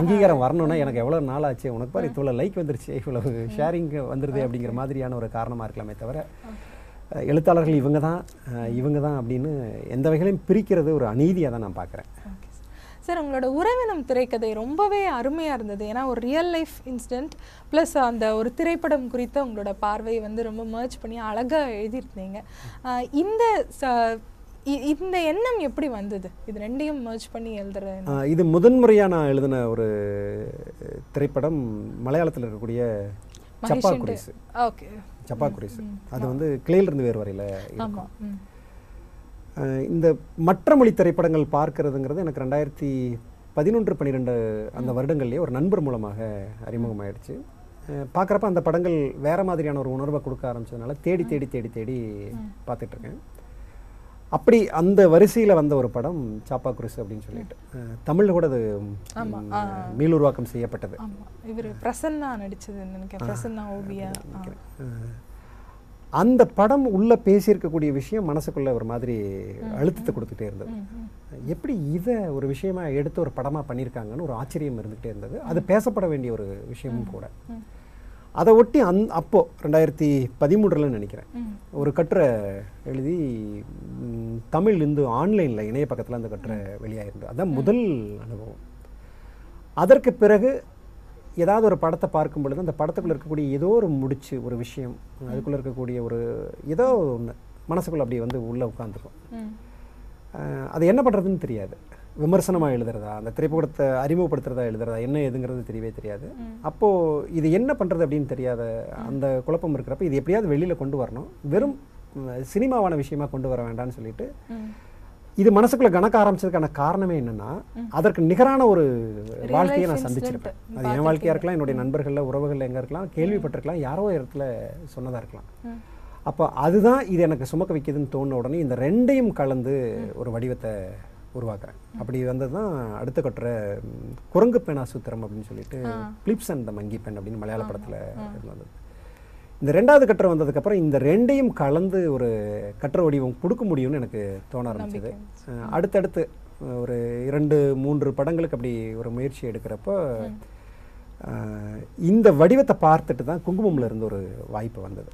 அங்கீகாரம் வரணும்னா எனக்கு எவ்வளோ நாள் ஆச்சு, உனக்கு பாரு இவ்வளோ லைக் வந்துருச்சு, இவ்வளவு ஷேரிங் வந்துடுது அப்படிங்கிற மாதிரியான ஒரு காரணமாக இருக்கலாமே தவிர எழுத்தாளர்கள் இவங்க தான் அப்படின்னு எந்த வகையிலையும் பிரிக்கிறது ஒரு அநீதியாக தான் நான் பார்க்குறேன். சார், உங்களோட உறவினும் திரைக்கதை ரொம்பவே அருமையாக இருந்தது. ஏன்னா ஒரு ரியல் லைஃப் இன்சிடெண்ட் ப்ளஸ் அந்த ஒரு திரைப்படம் குறித்த உங்களோட பார்வை வந்து ரொம்ப மர்ஜ் பண்ணி அழகாக எழுதியிருந்தீங்க. இந்த எண்ணம் எப்படி வந்தது? இது ரெண்டையும் மர்ஜ் பண்ணி எழுதுற இது முதன்முறையாக நான் எழுதின ஒரு திரைப்படம் மலையாளத்தில் இருக்கக்கூடிய சாபா குரிஸ். ஓகே, சாபா குரிஸ் அது வந்து கிளையிலிருந்து வேர்வரையில் இருக்கும். இந்த மற்ற மொழி திரைப்படங்கள் பார்க்கறதுங்கிறது எனக்கு 2011-12 அந்த வருடங்கள்லேயே ஒரு நண்பர் மூலமாக அறிமுகமாயிடுச்சு. பார்க்குறப்ப அந்த படங்கள் வேறு மாதிரியான ஒரு உணர்வை கொடுக்க ஆரம்பித்ததுனால தேடி பார்த்துட்ருக்கேன். அப்படி அந்த வரிசையில் வந்த ஒரு படம் சாபா குரிஸ் அப்படின்னு சொல்லிட்டு தமிழில் கூட அது மீளுருவாக்கம் செய்யப்பட்டது. இவர் பிரசன்னா நடித்தது, பிரசன்னா ஓபியா. அந்த படம் உள்ளே பேசியிருக்கக்கூடிய விஷயம் மனசுக்குள்ளே ஒரு மாதிரி அழுத்தத்தை கொடுத்துட்டே இருந்தது. எப்படி இதை ஒரு விஷயமாக எடுத்து ஒரு படமாக பண்ணியிருக்காங்கன்னு ஒரு ஆச்சரியம் இருந்துகிட்டே இருந்தது. அது பேசப்பட வேண்டிய ஒரு விஷயமும் கூட. அதை ஒட்டி அப்போது 2013 நினைக்கிறேன் ஒரு கட்டுரை எழுதி தமிழ் இந்து ஆன்லைனில் இணைய பக்கத்தில் அந்த கட்டுரை வெளியாகிருந்தது. அதுதான் முதல் அனுபவம். அதற்கு பிறகு ஏதாவது ஒரு படத்தை பார்க்கும் பொழுது அந்த படத்துக்குள்ளே இருக்கக்கூடிய ஏதோ ஒரு முடிச்சு ஒரு விஷயம் அதுக்குள்ளே இருக்கக்கூடிய ஒரு ஏதோ ஒன்று மனசுக்குள்ளே அப்படி வந்து உள்ளே உட்காந்துருக்கும். அது என்ன பண்ணுறதுன்னு தெரியாது. விமர்சனமாக எழுதுறதா, அந்த திரைப்படத்தை அறிமுகப்படுத்துறதா எழுதுறதா, என்ன எதுங்கிறது தெரியவே தெரியாது. அப்போது இது என்ன பண்ணுறது அப்படின்னு தெரியாத அந்த குழப்பம் இருக்கிறப்ப இது எப்படியாவது வெளியில் கொண்டு வரணும், வெறும் சினிமாவான விஷயமாக கொண்டு வர வேண்டாம்னு சொல்லிட்டு இது மனசுக்குள்ளே கணக்க ஆரம்பிச்சதுக்கான காரணமே என்னென்னா அதற்கு நிகரான ஒரு வாழ்க்கையை நான் சந்திச்சிருப்பேன். அது என் வாழ்க்கையாக இருக்கலாம், என்னுடைய நண்பர்களில் உறவுகளில் எங்கே இருக்கலாம், கேள்விப்பட்டிருக்கலாம், யாரோ இடத்துல சொன்னதாக இருக்கலாம். அப்போ அதுதான் இது எனக்கு சுமக்க வைக்கிதுன்னு தோணுன உடனே இந்த ரெண்டையும் கலந்து ஒரு வடிவத்தை உருவாக்குறேன். அப்படி வந்தது தான் அடுத்த கட்டுரை குரங்கு பேனா சூத்திரம் அப்படின்னு சொல்லிட்டு பிளிப்ஸ் அண்ட் த மங்கி பெண் அப்படின்னு மலையாள படத்தில் வந்தது. இந்த ரெண்டாவது கட்டுரை வந்ததுக்கப்புறம் இந்த ரெண்டையும் கலந்து ஒரு கட்டுரை வடிவம் கொடுக்க முடியும்னு எனக்கு தோண ஆரம்பிச்சது. அடுத்தடுத்து ஒரு 2-3 படங்களுக்கு அப்படி ஒரு முயற்சி எடுக்கிறப்போ இந்த வடிவத்தை பார்த்துட்டு தான் குங்குமம்ல இருந்து ஒரு வாய்ப்பு வந்தது.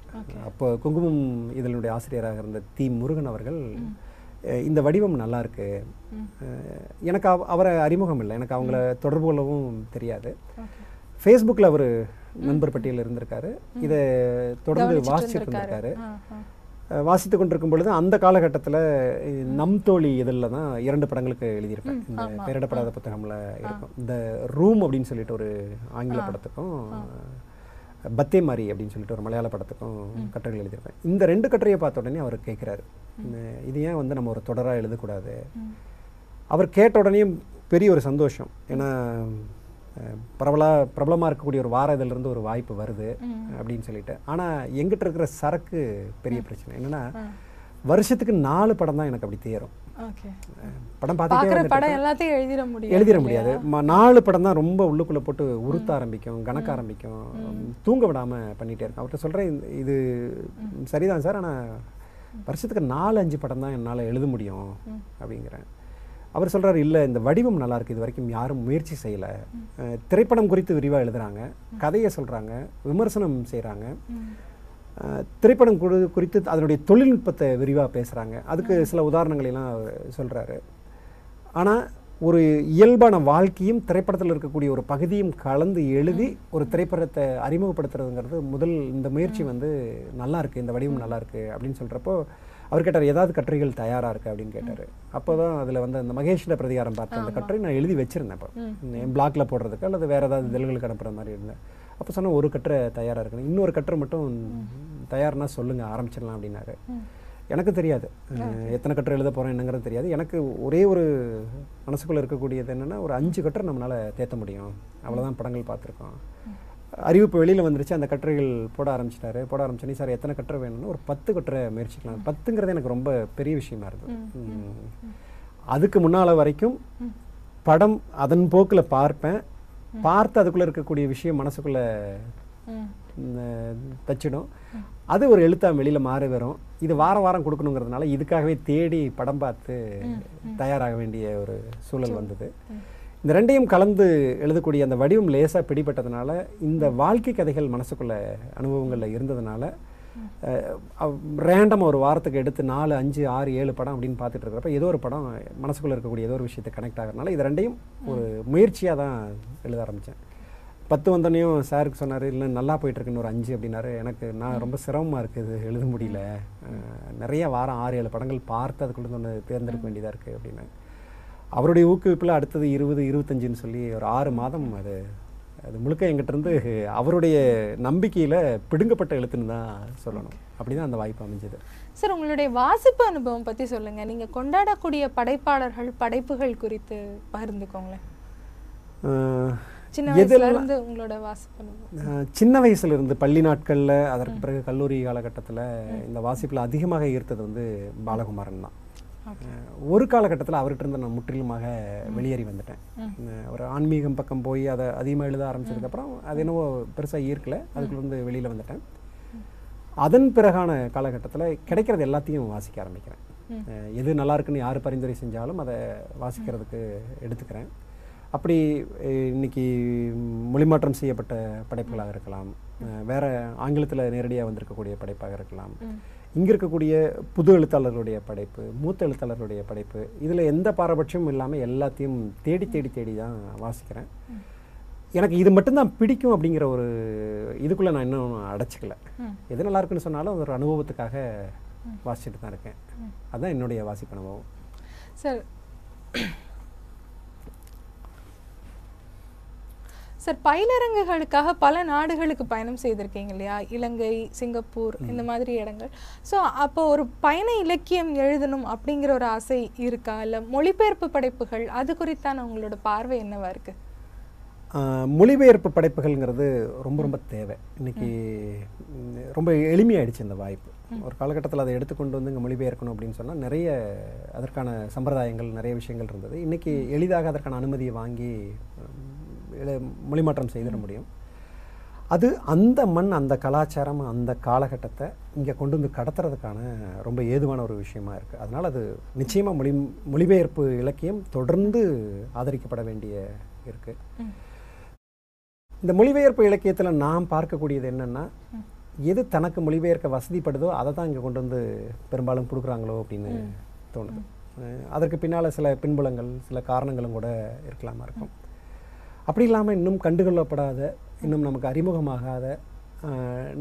அப்போ குங்குமம் இதனுடைய ஆசிரியராக இருந்த தி முருகன் அவர்கள் இந்த வடிவம் நல்லாயிருக்கு, எனக்கு அவரை அறிமுகம் இல்லை, எனக்கு அவங்கள தொடர்பு கொள்ளவும் தெரியாது. ஃபேஸ்புக்கில் அவர் நண்பர் பட்டியலில் இருந்திருக்காரு, இதை தொடர்ந்து வாசிச்சுருக்காரு. வாசித்து கொண்டிருக்கும் பொழுது அந்த காலகட்டத்தில் நம்தோழி இதழில் தான் 2 படங்களுக்கு எழுதியிருப்பேன். இந்த பெயரிடப்படாத புத்தகமில் இருக்கும் இந்த ரூம் அப்படின்னு சொல்லிட்டு ஒரு ஆங்கில படத்துக்கும் பத்தே மாரி அப்படின்னு சொல்லிட்டு ஒரு மலையாள படத்துக்கும் கட்டுரைகள் எழுதியிருப்பேன். இந்த 2 கட்டுரையை பார்த்த உடனே அவர் கேட்குறாரு, இது ஏன் வந்து நம்ம ஒரு தொடராக எழுதக்கூடாது? அவர் கேட்ட உடனே பெரிய ஒரு சந்தோஷம். ஏன்னா பிரபலமாக இருக்கக்கூடிய ஒரு வார இதிலிருந்து ஒரு வாய்ப்பு வருது அப்படின்னு சொல்லிட்டு. ஆனால் எங்கிட்ட இருக்கிற சரக்கு பெரிய பிரச்சனை என்னென்னா வருஷத்துக்கு 4 படம் தான் எனக்கு அப்படி தேரும். படம் பார்த்துட்டே எழுதிட முடியாது. 4 படம் தான் ரொம்ப உள்ளுக்குள்ளே போட்டு உறுத்த ஆரம்பிக்கும், கணக்க ஆரம்பிக்கும், தூங்க விடாமல் பண்ணிகிட்டே இருக்கும். அவர்கிட்ட சொல்கிறேன், இது சரிதான் சார், ஆனால் வருஷத்துக்கு 4-5 படம் தான் என்னால் எழுத முடியும் அப்படிங்கிறேன். அவர் சொல்கிறார், இல்லை இந்த வடிவம் நல்லாயிருக்கு, இது வரைக்கும் யாரும் முயற்சி செய்யலை, திரைப்படம் குறித்து விரிவாக எழுதுகிறாங்க, கதையை சொல்கிறாங்க, விமர்சனம் செய்கிறாங்க, திரைப்படம் குறித்து அதனுடைய தொழில்நுட்பத்தை விரிவாக பேசுகிறாங்க, அதுக்கு சில உதாரணங்களெல்லாம் சொல்கிறாரு. ஆனால் ஒரு இயல்பான வாழ்க்கையும் திரைப்படத்தில் இருக்கக்கூடிய ஒரு பகுதியும் கலந்து எழுதி ஒரு திரைப்படத்தை அறிமுகப்படுத்துறதுங்கிறது முதல் இந்த முயற்சி வந்து நல்லாயிருக்கு, இந்த வடிவம் நல்லாயிருக்கு அப்படின்னு சொல்கிறப்போ அவர் கேட்டார், ஏதாவது கட்டுரைகள் தயாராக இருக்குது அப்படின்னு கேட்டார். அப்போ தான் அதில் வந்து அந்த மகேஷோட பிரதிகாரம் பார்த்து அந்த கட்டுரை நான் எழுதி வச்சுருந்தேன். இப்போ என் பிளாக்ல போடுறதுக்கு அல்லது வேறு ஏதாவது இதழ்களுக்கு அனுப்புகிற மாதிரி இருந்தேன். அப்போ சொன்னால், ஒரு கட்டுரை தயாராக இருக்குன்னு, இன்னொரு கட்டுரை மட்டும் தயார்னா சொல்லுங்கள், ஆரம்பிச்சிடலாம் அப்படின்னாரு. எனக்கு தெரியாது எத்தனை கட்டுரை எழுத போகிறோம் என்னங்கிறது தெரியாது. எனக்கு ஒரே ஒரு மனசுக்குள்ளே இருக்கக்கூடியது என்னென்னா, ஒரு 5 கட்டுரை நம்மளால் தேற்ற முடியும், அவ்வளோதான் படங்கள் பார்த்துருக்கோம், அறிவிப்பு வெளியில் வந்துருச்சு, அந்த கட்டுரைகள் போட ஆரம்பிச்சிட்டாரு. சார் எத்தனை கட்டுரை வேணும்னு ஒரு 10 கட்டுரை முயற்சிக்கலாம். 10ங்கிறது எனக்கு ரொம்ப பெரிய விஷயமா இருந்தது. அதுக்கு முன்னால் வரைக்கும் படம் அதன் போக்கில் பார்த்து அதுக்குள்ளே இருக்கக்கூடிய விஷயம் மனசுக்குள்ளே தச்சிடும். அது ஒரு எழுத்தாக வெளியில் மாறி வரும். இது வாரம் வாரம் கொடுக்கணுங்கிறதுனால இதுக்காகவே தேடி படம் பார்த்து தயாராக வேண்டிய ஒரு சூழல் வந்தது. இந்த ரெண்டையும் கலந்து எழுதக்கூடிய அந்த வடிவம் லேசாக பிடிபட்டதுனால, இந்த வாழ்க்கை கதைகள் மனசுக்குள்ள அனுபவங்களில் இருந்ததுனால, ரேண்டமாக ஒரு வாரத்துக்கு எடுத்து 4, 5, 6, 7 படம் அப்படின்னு பார்த்துட்டு இருக்கிறப்ப ஏதோ ஒரு படம் மனசுக்குள்ளே இருக்கக்கூடிய ஏதோ ஒரு விஷயத்தை கனெக்ட் ஆகிறதுனால இது ரெண்டையும் ஒரு முயற்சியாக தான் எழுத ஆரம்பித்தேன். 10 வந்தோடனையும் சாருக்கு சொன்னார், இல்லை நல்லா போயிட்டுருக்குன்னு ஒரு 5 அப்படின்னாரு. எனக்கு நான் ரொம்ப சிரமமாக இருக்குது, எழுத முடியல, நிறைய வாரம் 6, 7 படங்கள் பார்த்து அதுக்குள்ளே ஒன்று தேர்ந்தெடுக்க வேண்டியதாக இருக்குது அப்படின்னு. அவருடைய ஊக்குவிப்பில் அடுத்தது 20, 25ன்னு சொல்லி ஒரு 6 மாதம் அது முழுக்க எங்கிட்டருந்து அவருடைய நம்பிக்கையில் பிடுங்கப்பட்ட எழுத்துன்னு தான் சொல்லணும். அப்படி தான் அந்த வாய்ப்பு அமைஞ்சது. சார், உங்களுடைய வாசிப்பு அனுபவம் பற்றி சொல்லுங்கள். நீங்கள் கொண்டாடக்கூடிய படைப்பாளர்கள் படைப்புகள் குறித்து பகிர்ந்துக்கோங்களேன். சின்ன வயசுல இருந்து பள்ளி நாட்கள்ல, அதற்கு பிறகு கல்லூரி காலகட்டத்தில் இந்த வாசிப்புல அதிகமாக ஈர்த்தது வந்து பாலகுமாரன் தான். ஒரு காலகட்டத்தில் அவர்கிட்ட இருந்து நான் முற்றிலுமாக வெளியேறி வந்துட்டேன். ஒரு ஆன்மீகம் பக்கம் போய் அதை அதிகமாக எழுத ஆரம்பிச்சதுக்கப்புறம் அது என்னவோ பெருசாக ஈர்க்கல, அதுக்குள்ளேருந்து வெளியில் வந்துட்டேன். அதன் பிறகான காலகட்டத்தில் கிடைக்கிறது எல்லாத்தையும் வாசிக்க ஆரம்பிக்கிறேன். எது நல்லா இருக்குன்னு யார் பரிந்துரை செஞ்சாலும் அதை வாசிக்கிறதுக்கு எடுத்துக்கிறேன். அப்படி இன்னைக்கு மொழிமாற்றம் செய்யப்பட்ட படைப்புகளாக இருக்கலாம், வேறு ஆங்கிலத்தில் நேரடியாக வந்திருக்கக்கூடிய படைப்பாக இருக்கலாம், இங்கே இருக்கக்கூடிய புது எழுத்தாளர்களுடைய படைப்பு, மூத்த எழுத்தாளர்களுடைய படைப்பு, இதில் எந்த பாரபட்சமும் இல்லாமல் எல்லாத்தையும் தேடி தான் வாசிக்கிறேன். எனக்கு இது மட்டும்தான் பிடிக்கும் அப்படிங்கிற ஒரு இதுக்குள்ளே நான் இன்னும் அடைச்சிக்கல. எது நல்லா இருக்குன்னு சொன்னாலும் ஒரு அனுபவத்துக்காக வாசிச்சுட்டு தான் இருக்கேன். அதுதான் என்னுடைய வாசிப்பு அனுபவம். சார் சார் பயிலரங்குகளுக்காக பல நாடுகளுக்கு பயணம் செய்திருக்கீங்க இல்லையா? இலங்கை, சிங்கப்பூர், இந்த மாதிரி இடங்கள். ஸோ அப்போ ஒரு பயண இலக்கியம் எழுதணும் அப்படிங்கிற ஒரு ஆசை இருக்கா? இல்லை மொழிபெயர்ப்பு படைப்புகள், அது குறித்தான உங்களோட பார்வை என்னவா இருக்கு? மொழிபெயர்ப்பு படைப்புகள்ங்கிறது ரொம்ப ரொம்ப தேவை. இன்னைக்கு ரொம்ப எளிமையாயிடுச்சு இந்த வாய்ப்பு. ஒரு காலகட்டத்தில் அதை எடுத்துக்கொண்டு வந்து இங்கே மொழிபெயர்க்கணும் அப்படின்னு சொன்னால் நிறைய அதற்கான சம்பிரதாயங்கள், நிறைய விஷயங்கள் இருந்தது. இன்னைக்கு எளிதாக அதற்கான அனுமதியை வாங்கி மொழிமாற்றம் செய்திட முடியும். அது அந்த மண், அந்த கலாச்சாரம், அந்த காலகட்டத்தை இங்கே கொண்டு வந்து கடத்துறதுக்கான ரொம்ப ஏதுவான ஒரு விஷயமா இருக்குது. அதனால் அது நிச்சயமாக மொழிபெயர்ப்பு இலக்கியம் தொடர்ந்து ஆதரிக்கப்பட வேண்டிய இருக்குது. இந்த மொழிபெயர்ப்பு இலக்கியத்தில் நாம் பார்க்கக்கூடியது என்னென்னா, எது தனக்கு மொழிபெயர்க்க வசதிப்படுதோ அதை தான் இங்கே கொண்டு வந்து பெரும்பாலும் கொடுக்குறாங்களோ அப்படின்னு தோணுது. அதற்கு பின்னால் சில பின்புலங்கள், சில காரணங்களும் கூட இருக்கலாமா இருக்கும். அப்படி இல்லாமல் இன்னும் கண்டுகொள்ளப்படாத, இன்னும் நமக்கு அறிமுகமாகாத,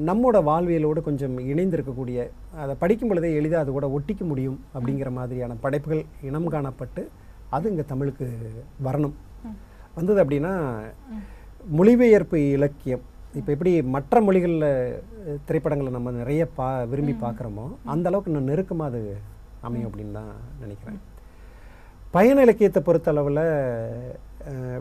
நம்மோட வாழ்வியலோடு கொஞ்சம் இணைந்திருக்கக்கூடிய, அதை படிக்கும் பொழுதே எளிதாக அது கூட ஒட்டிக்க முடியும் அப்படிங்கிற மாதிரியான படைப்புகள் இனம் காணப்பட்டு அது இங்கே தமிழுக்கு வரணும். வந்தது அப்படின்னா மொழிபெயர்ப்பு இலக்கியம் இப்போ எப்படி மற்ற மொழிகளில் திரைப்படங்களை நம்ம நிறைய விரும்பி பார்க்குறோமோ அந்தளவுக்கு இன்னும் நெருக்கமாக அது அமையும் அப்படின்னு தான் நினைக்கிறேன். பயண இலக்கியத்தை பொறுத்தளவில்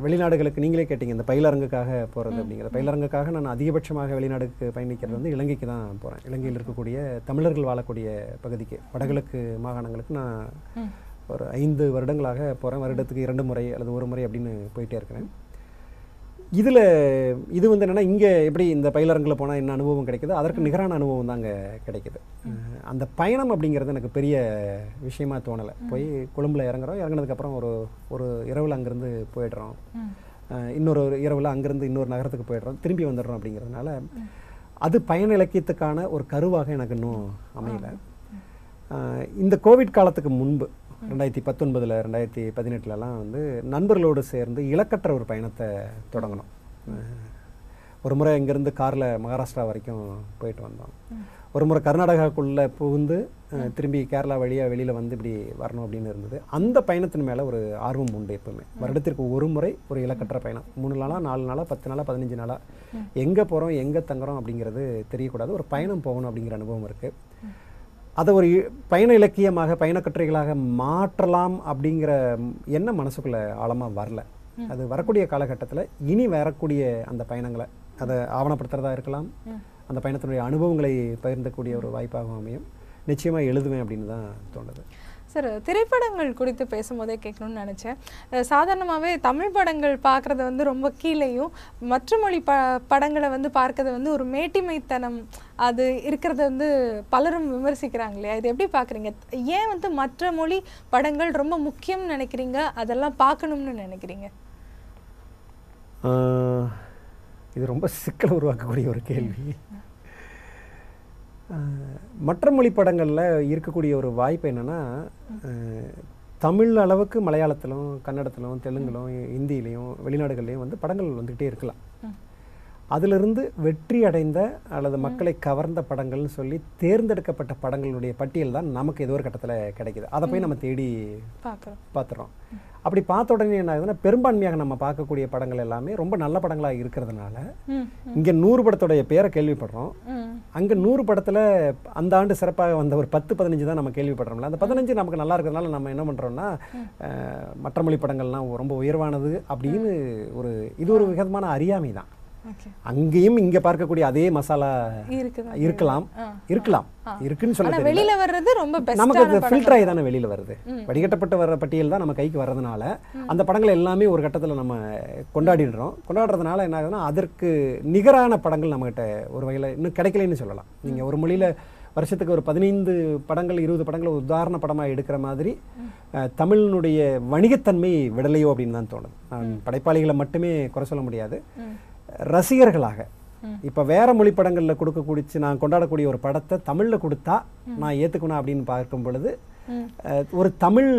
வெளிநாடுகளுக்கு நீங்களே கேட்டீங்க, இந்த பயிலரங்குக்காக போகிறது அப்படிங்கிறது. பயிலரங்குக்காக நான் அதிகபட்சமாக வெளிநாடுக்கு பயணிக்கிறது வந்து இலங்கைக்கு தான் போகிறேன். இலங்கையில் இருக்கக்கூடிய தமிழர்கள் வாழக்கூடிய பகுதிக்கு, வடகிழக்கு மாகாணங்களுக்கு நான் ஒரு 5 வருடங்களாக போகிறேன். வருடத்துக்கு 2 முறை அல்லது 1 முறை அப்படின்னு போயிட்டே இருக்கிறேன். இதில் இது வந்து என்னென்னா, இங்கே எப்படி இந்த பயிலரங்கில் போனால் என்ன அனுபவம் கிடைக்குது, அதற்கு நிகரான அனுபவம் தான் அங்கே கிடைக்குது. அந்த பயணம் அப்படிங்கிறது எனக்கு பெரிய விஷயமாக தோணலை. போய் கொழும்புல இறங்கினதுக்கப்புறம் ஒரு இரவில் அங்கேருந்து போயிடுறோம், இன்னொரு இரவில் அங்கேருந்து இன்னொரு நகரத்துக்கு போயிடுறோம், திரும்பி வந்துடுறோம் அப்படிங்கிறதுனால அது பயண இலக்கியத்துக்கான ஒரு கருவாக எனக்கு இன்னும் அமையலை. இந்த கோவிட் காலத்துக்கு முன்பு 2019 2018லலாம் வந்து நண்பர்களோடு சேர்ந்து இலக்கற்ற ஒரு பயணத்தை தொடங்கணும். ஒரு முறை இங்கேருந்து காரில் மகாராஷ்டிரா வரைக்கும் போயிட்டு வந்தோம். ஒரு முறை கர்நாடகாவுக்குள்ளே புகுந்து திரும்பி கேரளா வழியாக வெளியில் வந்து இப்படி வரணும் அப்படின்னு இருந்தது. அந்த பயணத்தின் மேலே ஒரு ஆர்வம் உண்டு எப்பவுமே. வருடத்திற்கு 1 முறை ஒரு இலக்கற்ற பயணம், 3 நாளாக 4 நாளாக 10 நாளாக 15 நாளாக எங்கே போகிறோம், எங்கே தங்குறோம் அப்படிங்கிறது தெரியக்கூடாது, ஒரு பயணம் போகணும் அப்படிங்கிற அனுபவம் இருக்குது. அதை ஒரு பயண இலக்கியமாக, பயண கட்டுரைகளாக மாற்றலாம் அப்படிங்கிற எண்ணம் மனசுக்குள்ளே ஆழமாக வரல. அது வரக்கூடிய காலகட்டத்தில் இனி வரக்கூடிய அந்த பயணங்களை அதை ஆவணப்படுத்துகிறதா இருக்கலாம், அந்த பயணத்தினுடைய அனுபவங்களை பகிர்ந்தக்கூடிய ஒரு வாய்ப்பாகவும் அமையும். நிச்சயமாக எழுதுவேன் அப்படின்னு தான் தோணுது. சார், திரைப்படங்கள் குறித்து பேசும்போதே கேட்கணும்னு நினச்சேன். சாதாரணமாகவே தமிழ் படங்கள் பார்க்குறது வந்து ரொம்ப கீழேயும் மற்ற மொழி படங்களை வந்து பார்க்கறது வந்து ஒரு மேட்டிமைத்தனம் அது இருக்கிறத வந்து பலரும் விமர்சிக்கிறாங்க இல்லையா? இது எப்படி பார்க்குறீங்க? ஏன் வந்து மற்ற மொழி படங்கள் ரொம்ப முக்கியம்னு நினைக்கிறீங்க? அதெல்லாம் பார்க்கணும்னு நினைக்கிறீங்க? இது ரொம்ப சிக்கலை உருவாக்கக்கூடிய ஒரு கேள்வி. மற்ற மொழி படங்களில் இருக்கக்கூடிய ஒரு வாய்ப்பு என்னென்னா, தமிழ் அளவுக்கு மலையாளத்திலும் கன்னடத்திலும் தெலுங்கிலும் இந்தியிலையும் வெளிநாடுகள்லையும் வந்து படங்கள் வந்துக்கிட்டே இருக்கலாம். அதிலிருந்து வெற்றி அடைந்த அல்லது மக்களை கவர்ந்த படங்கள்னு சொல்லி தேர்ந்தெடுக்கப்பட்ட படங்களுடைய பட்டியல் தான் நமக்கு ஏதோ ஒரு கட்டத்தில் கிடைக்கிது. அதை போய் நம்ம தேடி பார்த்துறோம். அப்படி பார்த்த உடனே என்ன ஆகுதுன்னா, பெரும்பான்மையாக நம்ம பார்க்கக்கூடிய படங்கள் எல்லாமே ரொம்ப நல்ல படங்களாக இருக்கிறதுனால இங்கே 100 படத்துடைய பேரை கேள்விப்படுறோம். அங்கே 100 படத்தில் அந்த ஆண்டு சிறப்பாக வந்த ஒரு 10-15 தான் நம்ம கேள்விப்படுறோம்ல. அந்த 15 நமக்கு நல்லா இருக்கிறதுனால நம்ம என்ன பண்ணுறோம்னா, மற்ற மொழி படங்கள்லாம் ரொம்ப உயர்வானது அப்படின்னு ஒரு இது ஒரு விதமான அறியாமை தான். அங்கேயும் இங்க பார்க்கக்கூடிய அதே மசாலா இருக்கலாம் இருக்கலாம் இருக்குன்னு சொல்ல, வெளியில வர்றது ரொம்ப நமக்கு ஃபில்டர் ஆகி தானே வெளியில வருது. வடிகட்டப்பட்டு வர்ற பட்டியல் தான் நம்ம கைக்கு வர்றதுனால அந்த படங்கள் எல்லாமே ஒரு கட்டத்தில் நம்ம கொண்டாடிடுறோம். கொண்டாடுறதுனால என்ன ஆகுதுன்னா, அதற்கு நிகரான படங்கள் நம்மகிட்ட ஒரு வகையில் இன்னும் கிடைக்கலன்னு சொல்லலாம். நீங்க ஒரு மொழியில வருஷத்துக்கு ஒரு 15 படங்கள் 20 படங்கள் ஒரு உதாரண படமாக எடுக்கிற மாதிரி தமிழினுடைய வணிகத்தன்மை விடலையோ அப்படின்னு தான் தோணுது. படைப்பாளிகளை மட்டுமே குறை சொல்ல முடியாது. ரசிகர்களாக இப்போ வேற மொழி படங்களில் கொடுக்கக்கூடிய நான் கொண்டாடக்கூடிய ஒரு படத்தை தமிழில் கொடுத்தா நான் ஏற்றுக்கணும் அப்படின்னு பார்க்கும் பொழுது ஒரு தமிழ்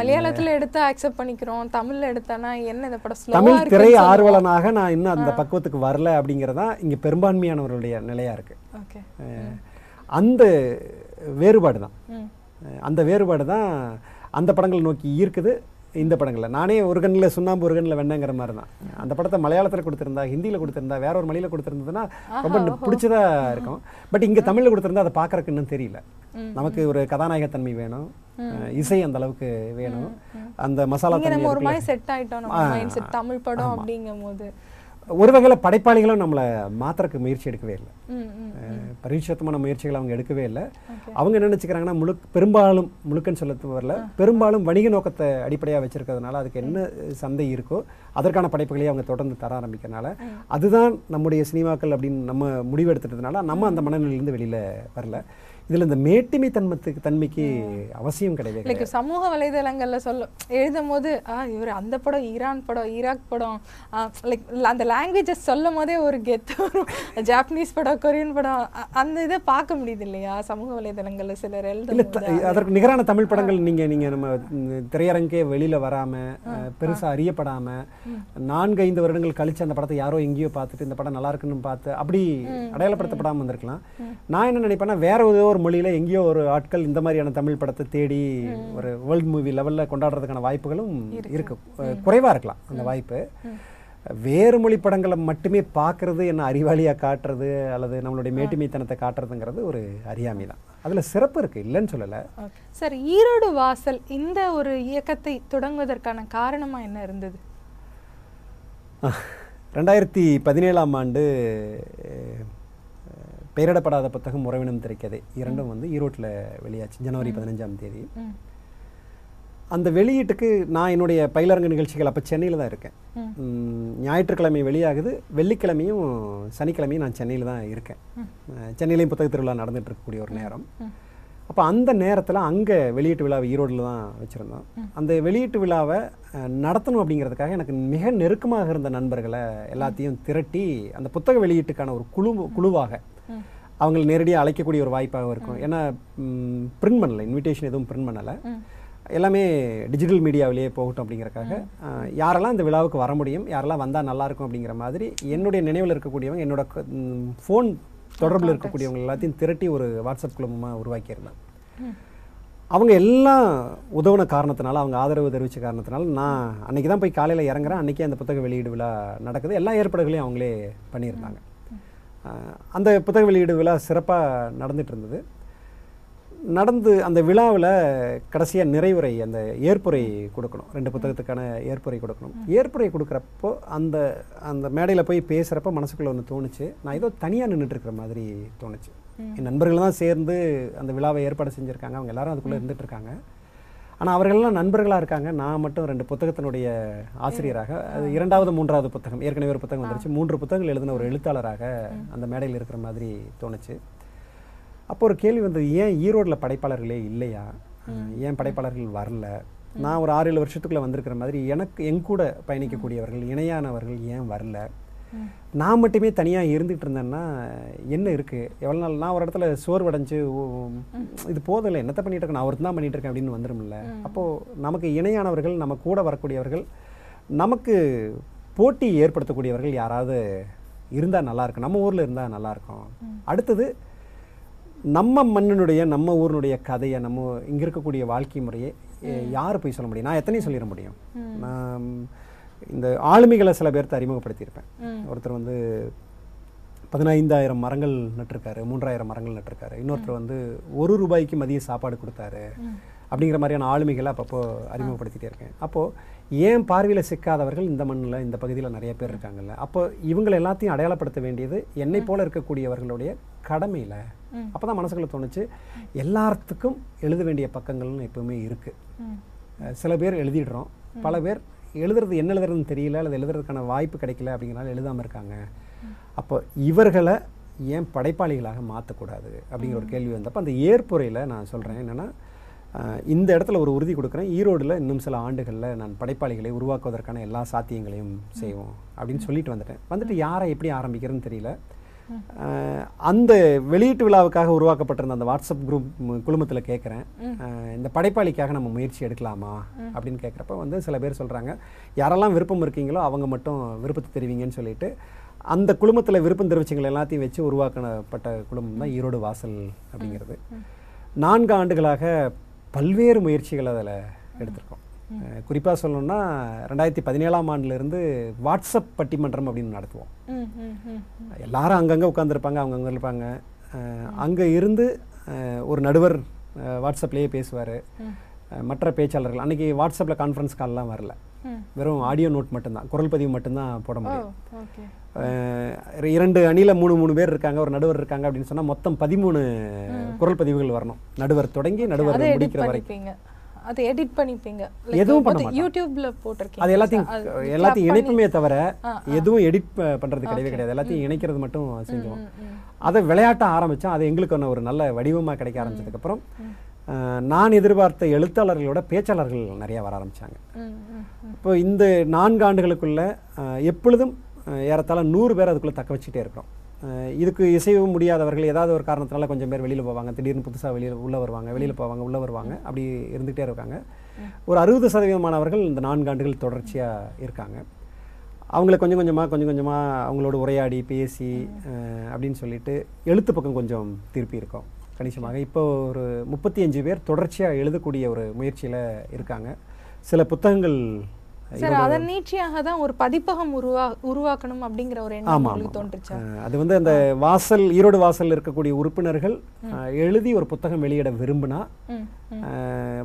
மலையாளத்தில் எடுத்து அக்செப்ட் பண்ணிக்கிறோம், தமிழில் எடுத்தானா என்ன இந்த படம் தமிழ் திரை ஆர்வலனாக நான் இன்னும் அந்த பக்குவத்துக்கு வரல அப்படிங்கிறதா இங்கே பெரும்பான்மையானவர்களுடைய நிலையாக இருக்குது. அந்த வேறுபாடு தான் அந்த படங்கள் நோக்கி ஈர்க்குது. இந்த படங்களில் நானே ஒரு கண்ணில் சுண்ணாம்பு ஒரு கண்ணில் வெண்ணங்கிற மாதிரி தான். அந்த படத்தை மலையாளத்தில் கொடுத்துருந்தா, ஹிந்தியில் கொடுத்துருந்தா, வேற ஒரு மொழியில் கொடுத்துருந்ததுன்னா ரொம்ப பிடிச்சதாக இருக்கும். பட் இங்கே தமிழில் கொடுத்துருந்தா அதை பார்க்குறக்கு இன்னும் தெரியல. நமக்கு ஒரு கதாநாயகத்தன்மை வேணும், இசை அந்த அளவுக்கு வேணும், அந்த மசாலா தமிழ் படம் அப்படிங்கும் போது ஒரு வகையில் படைப்பாளிகளும் நம்மளை மாத்திரக்கு முயற்சி எடுக்கவே இல்லை. பரிசுத்தமான முயற்சிகளை அவங்க எடுக்கவே இல்லை. அவங்க என்ன நினச்சிக்கிறாங்கன்னா, பெரும்பாலும் சொல்ல வரல, பெரும்பாலும் வணிக நோக்கத்தை அடிப்படையாக வச்சுருக்கிறதுனால அதுக்கு என்ன சந்தை இருக்கோ அதற்கான படைப்புகளையே அவங்க தொடர்ந்து தர ஆரம்பிக்கிறதுனால அதுதான் நம்முடைய சினிமாக்கள் அப்படின்னு நம்ம முடிவு எடுத்துட்டதுனால நம்ம அந்த மனநிலையிலேருந்து வெளியில் வரல. இதில் இந்த மேட்டிமை தன்மைக்கு அவசியம் கிடையாது. சமூக வலைதளங்களில் எழுதும் போது இவர் அந்த படம் ஈரான் படம் ஈராக் படம் லைக் அந்த லாங்குவேஜஸ் சொல்லும் போதே ஒரு கெத்து வரும். ஜாப்பனீஸ் படம் கொரியன் படம் அந்த இதை பார்க்க முடியுது இல்லையா? சமூக வலைதளங்களில் சிலர் எழுத அதற்கு நிகரான தமிழ் படங்கள் நீங்கள் நம்ம திரையரங்கே வெளியில் வராமல் பெருசாக அறியப்படாமல் 4-5 வருடங்கள் கழித்து அந்த படத்தை யாரோ எங்கேயோ பார்த்துட்டு இந்த படம் நல்லா இருக்குன்னு பார்த்து அப்படி அடையாளப்படுத்தப்படாமல் வந்திருக்கலாம். நான் என்ன நினைப்பேன்னா, வேற ஒரு மொழியில எங்கேயோ ஒரு ஆட்கள் இந்த மாதிரியான தமிழ் படத்தை தேடி ஒரு வேர்ல்ட் மூவி லெவலில் கொண்டாடுறதுக்கான வாய்ப்புகளும் இருக்கு. குறைவாக இருக்கலாம் அந்த வாய்ப்பு. வேறு மொழி படங்களை மட்டுமே பார்க்கறது என்ன அறிவாளியாக காட்டுறது அல்லது நம்மளுடைய மேட்டுமைத்தனத்தை காட்டுறதுங்கிறது ஒரு அறியாமை தான். அதில் சிறப்பு இருக்குது, இல்லைன்னு சொல்லலை. சார், ஈரோடு வாசல் இந்த ஒரு இயக்கத்தை தொடங்குவதற்கான காரணமாக என்ன இருந்தது? 2017ஆம் ஆண்டு பெயரிடப்படாத புத்தகம், உறவினும் திரைக்கதை இரண்டும் வந்து ஈரோட்டில் வெளியாச்சு ஜனவரி 15ஆம் தேதி. அந்த வெளியீட்டுக்கு நான் என்னுடைய பயிலரங்க நிகழ்ச்சிகள் அப்போ சென்னையில் தான் இருக்கேன். ஞாயிற்றுக்கிழமை வெளியாகுது, வெள்ளிக்கிழமையும் சனிக்கிழமையும் நான் சென்னையில் தான் இருக்கேன். சென்னையிலையும் புத்தக திருவிழா நடந்துகிட்டு இருக்கக்கூடிய ஒரு நேரம். அப்போ அந்த நேரத்தில் அங்கே வெளியீட்டு விழாவை ஈரோடில் தான் வச்சுருந்தோம். அந்த வெளியீட்டு விழாவை நடத்தணும் அப்படிங்கிறதுக்காக எனக்கு மிக நெருக்கமாக இருந்த நண்பர்களை எல்லாத்தையும் திரட்டி அந்த புத்தக வெளியீட்டுக்கான ஒரு குழுவாக அவங்களை நேரடியாக அழைக்கக்கூடிய ஒரு வாய்ப்பாகவும் இருக்கும். ஏன்னா பிரிண்ட் பண்ணலை, இன்விடேஷன் எதுவும் பிரிண்ட் பண்ணலை, எல்லாமே டிஜிட்டல் மீடியாவிலேயே போகட்டும் அப்படிங்கிறக்காக யாரெல்லாம் இந்த விழாவுக்கு வர முடியும், யாரெல்லாம் வந்தால் நல்லாயிருக்கும் அப்படிங்கிற மாதிரி என்னுடைய நினைவில் இருக்கக்கூடியவங்க, என்னோட ஃபோன் தொடர்பில் இருக்கக்கூடியவங்க எல்லாத்தையும் திரட்டி ஒரு வாட்ஸ்அப் குழுமமாக உருவாக்கியிருந்தேன். அவங்க எல்லாம் உதவுன காரணத்தினால, அவங்க ஆதரவு தெரிவித்த காரணத்தினால நான் அன்றைக்கி தான் போய் காலையில் இறங்குறேன். அன்றைக்கே அந்த புத்தக வெளியீடு விழா நடக்குது. எல்லா ஏற்பாடுகளையும் அவங்களே பண்ணியிருந்தாங்க. அந்த புத்தக வெளியீடு விழா சிறப்பாக நடந்துகிட்டு இருந்தது. நடந்து அந்த விழாவில் கடைசியாக நிறைவுரை, அந்த ஏற்புரை கொடுக்கணும். ரெண்டு புத்தகத்துக்கான ஏற்புரை கொடுக்கணும். ஏற்புரை கொடுக்குறப்போ அந்த அந்த மேடையில் போய் பேசுகிறப்ப மனசுக்குள்ளே ஒன்று தோணுச்சு, நான் ஏதோ தனியாக நின்றுட்டுருக்கிற மாதிரி தோணுச்சு. என் நண்பர்கள் தான் சேர்ந்து அந்த விழாவை ஏற்பாடு செஞ்சுருக்காங்க, அவங்க எல்லாரும் அதுக்குள்ளே இருந்துகிட்ருக்காங்க. ஆனால் அவர்களெல்லாம் நண்பர்களாக இருக்காங்க, நான் மட்டும் ரெண்டு புத்தகத்தினுடைய ஆசிரியராக, அது இரண்டாவது மூன்றாவது புத்தகம், ஏற்கனவே ஒரு புத்தகம் வந்துருச்சு, 3 புத்தகங்கள் எழுதின ஒரு எழுத்தாளராக அந்த மேடையில் இருக்கிற மாதிரி தோணுச்சு. அப்போ ஒரு கேள்வி வந்தது, ஏன் ஈரோடில் படைப்பாளர்களே இல்லையா, ஏன் படைப்பாளர்கள் வரல? நான் ஒரு 6-7 வருஷத்துக்குள்ளே வந்திருக்கிற மாதிரி எனக்கு என் கூட பயணிக்கக்கூடியவர்கள் இணையானவர்கள் ஏன் வரல? நான் மட்டுமே தனியாக இருந்துகிட்டு இருந்தேன்னா என்ன இருக்குது? எவ்வளோ நாள் நான் ஒரு இடத்துல சோர்வடைஞ்சு இது போதில்லை, என்னத்தை பண்ணிகிட்டு இருக்கேன், நான் ஒருத்தன் தான் பண்ணிகிட்டு இருக்கேன் அப்படின்னு வந்துடும்ல. அப்போது நமக்கு இணையானவர்கள், நம்ம கூட வரக்கூடியவர்கள், நமக்கு போட்டி ஏற்படுத்தக்கூடியவர்கள் யாராவது இருந்தால் நல்லாயிருக்கும், நம்ம ஊரில் இருந்தால் நல்லாயிருக்கும். அடுத்தது நம்ம மண்ணினுடைய, நம்ம ஊரினுடைய கதையை, நம்ம இங்கே இருக்கக்கூடிய வாழ்க்கை முறையை யார் போய் சொல்ல முடியும்? நான் எத்தனையும் சொல்லிட முடியும். நான் இந்த ஆளுமைகளை சில பேர்த்து அறிமுகப்படுத்தியிருப்பேன். ஒருத்தர் வந்து 15,000 மரங்கள் நட்டிருக்காரு, 3,000 மரங்கள் நட்டிருக்காரு. இன்னொருத்தர் வந்து ₹1 மதிய சாப்பாடு கொடுத்தாரு அப்படிங்கிற மாதிரியான ஆளுமைகளை அப்பப்போ அறிமுகப்படுத்திகிட்டே இருக்கேன். அப்போது ஏன் பார்வையில் சிக்காதவர்கள் இந்த மண்ணில், இந்த பகுதியில் நிறைய பேர் இருக்காங்கல்ல. அப்போ இவங்களை எல்லாத்தையும் அடையாளப்படுத்த வேண்டியது என்னை போல் இருக்கக்கூடியவர்களுடைய கடமையில். அப்போ தான் மனசுக்குள்ளே தோணுச்சு, எல்லாத்துக்கும் எழுத வேண்டிய பக்கங்கள்னு எப்பவுமே இருக்குது. சில பேர் எழுதிடுறோம், பல பேர் எழுதுறது என்ன எழுதுறதுன்னு தெரியல, அல்லது எழுதுறதுக்கான வாய்ப்பு கிடைக்கல அப்படிங்கிறனால எழுதாமல் இருக்காங்க. அப்போ இவர்களை ஏன் படைப்பாளிகளாக மாற்றக்கூடாது அப்படிங்கிற ஒரு கேள்வி வந்தப்போ அந்த ஏற்புரையில் நான் சொல்கிறேன் என்னென்னா, இந்த இடத்துல ஒரு உறுதி கொடுக்குறேன், ஈரோடில் இன்னும் சில ஆண்டுகளில் நான் படைப்பாளிகளை உருவாக்குவதற்கான எல்லா சாத்தியங்களையும் செய்வோம் அப்படின்னு சொல்லிட்டு வந்துட்டு யாரை எப்படி ஆரம்பிக்கிறதுன்னு தெரியல. அந்த வெளியீட்டு விழாவுக்காக உருவாக்கப்பட்டிருந்த அந்த வாட்ஸ்அப் குரூப் குழுமத்தில் கேட்குறேன், இந்த படைப்பாளிக்காக நம்ம முயற்சி எடுக்கலாமா அப்படின்னு கேட்குறப்ப வந்து சில பேர் சொல்கிறாங்க, யாரெல்லாம் விருப்பம் இருக்கீங்களோ அவங்க மட்டும் விருப்பத்தை தெரிவிங்கன்னு சொல்லிட்டு அந்த குழுமத்தில் விருப்பம் தெரிவிச்சவங்களை எல்லாத்தையும் வச்சு உருவாக்கப்பட்ட குழுமம் தான் ஈரோடு வாசல் அப்படிங்கிறது. 4 ஆண்டுகளாக பல்வேறு முயற்சிகள் அதில் எடுத்திருக்கோம். குறிப்பாக சொல்லணும்னா 2017ஆம் ஆண்டுலேருந்து வாட்ஸ்அப் பட்டிமன்றம் அப்படின்னு நடத்துவோம். எல்லாரும் அங்கங்கே உட்காந்துருப்பாங்க, அவங்கவுங்க இருப்பாங்க. அங்கே இருந்து ஒரு நடுவர் வாட்ஸ்அப்லேயே பேசுவார், மற்ற பேச்சாளர்கள். அன்றைக்கி வாட்ஸ்அப்பில் கான்ஃபரன்ஸ் கால்லாம் வரல, வெறும் ஆடியோ நோட் மட்டும்தான், குரல் பதிவு மட்டும்தான் போட முடியும். 2 அணியில் 3 பேர் இருக்காங்க, ஒரு நடுவர் இருக்காங்க அப்படின்னு சொன்னால் மொத்தம் 13 குரல் பதிவுகள் வரணும், நடுவர் தொடங்கி நடுவர் முடிக்கிற வரைக்கும். அது எடிட் பண்ணிப்பீங்க, எதுவும் பண்ண மாட்டோம். யூடியூப்ல போட்டுருக்கீங்க, அது எல்லாத்தையும் இணைப்புமே தவிர எதுவும் எடிட் பண்றது கிடையவே கிடையாது, எல்லாத்தையும் இணைக்கிறது மட்டும் செஞ்சோம். அதை விளையாட்ட ஆரம்பித்தோம். அது எங்களுக்கான ஒரு நல்ல வடிவமாக கிடைக்க ஆரம்பிச்சதுக்கப்புறம் நான் எதிர்பார்த்த எழுத்தாளர்களோட பேச்சாளர்கள் நிறையா வர ஆரம்பித்தாங்க. இப்போ இந்த 4 ஆண்டுகளுக்குள்ள எப்பொழுதும் ஏறத்தாழ 100 பேர் அதுக்குள்ளே தக்க வச்சுட்டே இருக்கிறோம். இதுக்கு இசைவு முடியாதவர்கள் ஏதாவது ஒரு காரணத்தினால கொஞ்சம் பேர் வெளியில் போவாங்க, திடீர்னு புதுசாக வெளியில் உள்ளே வருவாங்க, வெளியில் போவாங்க, உள்ளே வருவாங்க, அப்படி இருந்துகிட்டே இருக்காங்க. ஒரு 60% இந்த 4 ஆண்டுகள் தொடர்ச்சியாக இருக்காங்க. அவங்கள கொஞ்சம் கொஞ்சமாக அவங்களோட உரையாடி பேசி அப்படின்னு சொல்லிட்டு எழுத்து பக்கம் கொஞ்சம் திருப்பி இருக்கோம் கணிசமாக. இப்போ ஒரு 35 பேர் தொடர்ச்சியாக எழுதக்கூடிய ஒரு முயற்சியில் இருக்காங்க. சில புத்தகங்கள் சார் அதன் நீட்சியாக தான் ஒரு பதிப்பகம் உருவாக்கணும் அப்படிங்கிற ஒரு எண்ணம் தோன்றுச்சு. அது வந்து அந்த வாசல், ஈரோடு வாசல் இருக்கக்கூடிய உறுப்பினர்கள் எழுதி ஒரு புத்தகம் வெளியிட விரும்பினா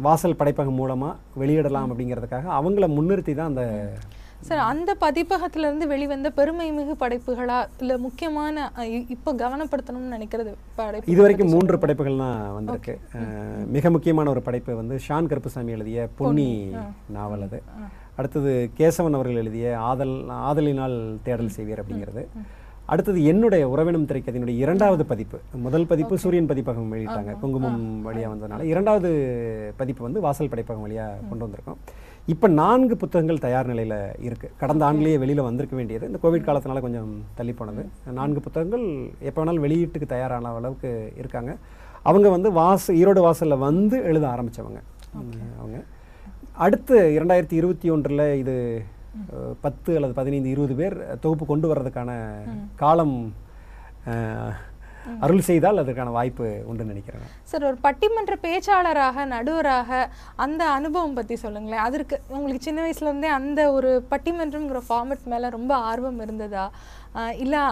வாசல் படைப்பகம் மூலமா வெளியிடலாம் அப்படிங்கிறதுக்காக அவங்கள முன்னிறுத்தி தான் அந்த சார் அந்த பதிப்பகத்திலிருந்து வெளிவந்த பெருமை மிகு படைப்புகளா இல்லை முக்கியமான இப்போ கவனப்படுத்தணும்னு நினைக்கிறது? இது வரைக்கும் 3 படைப்புகள் தான் வந்திருக்கு. மிக முக்கியமான ஒரு படைப்பு வந்து ஷான் கருப்புசாமி எழுதிய பொன்னி நாவல். அது அடுத்தது கேசவன் அவர்கள் எழுதிய ஆதலினால் தேடல் செய்வீர் அப்படிங்கிறது. அடுத்தது என்னுடைய உறவினும் திரைக்கதையினுடைய 2வது பதிப்பு. முதல் பதிப்பு சூரியன் பதிப்பகம் வெளியிட்டாங்க, குங்குமம் வழியாக வந்ததுனால. 2வது பதிப்பு வந்து வாசல் படைப்பகம் வழியாக கொண்டு வந்திருக்கோம். இப்போ 4 புத்தகங்கள் தயார் நிலையில் இருக்குது. கடந்த ஆண்டுலேயே வெளியில் வந்திருக்க வேண்டியது இந்த கோவிட் காலத்தினால கொஞ்சம் தள்ளி போனது. 4 புத்தகங்கள் எப்போ வேணாலும் வெளியீட்டுக்கு தயாரான அளவுக்கு இருக்காங்க. அவங்க வந்து ஈரோடு வாசலில் வந்து எழுத ஆரம்பித்தவங்க அவங்க. அடுத்து 2021 இது 10 அல்லது 15-20 பேர் தொகுப்பு கொண்டு வர்றதுக்கான காலம் அருள் செய்தால் அதற்கான வாய்ப்பு உண்டு நினைக்கிறேன். சார் ஒரு பட்டிமன்ற பேச்சாளராக நடுவராக அந்த அனுபவம் பற்றி சொல்லுங்களேன். அதற்கு உங்களுக்கு சின்ன வயசுலேருந்தே அந்த ஒரு பட்டிமன்றம்ங்கிற ஃபார்மட் மேலே ரொம்ப ஆர்வம் இருந்ததா, இல்லை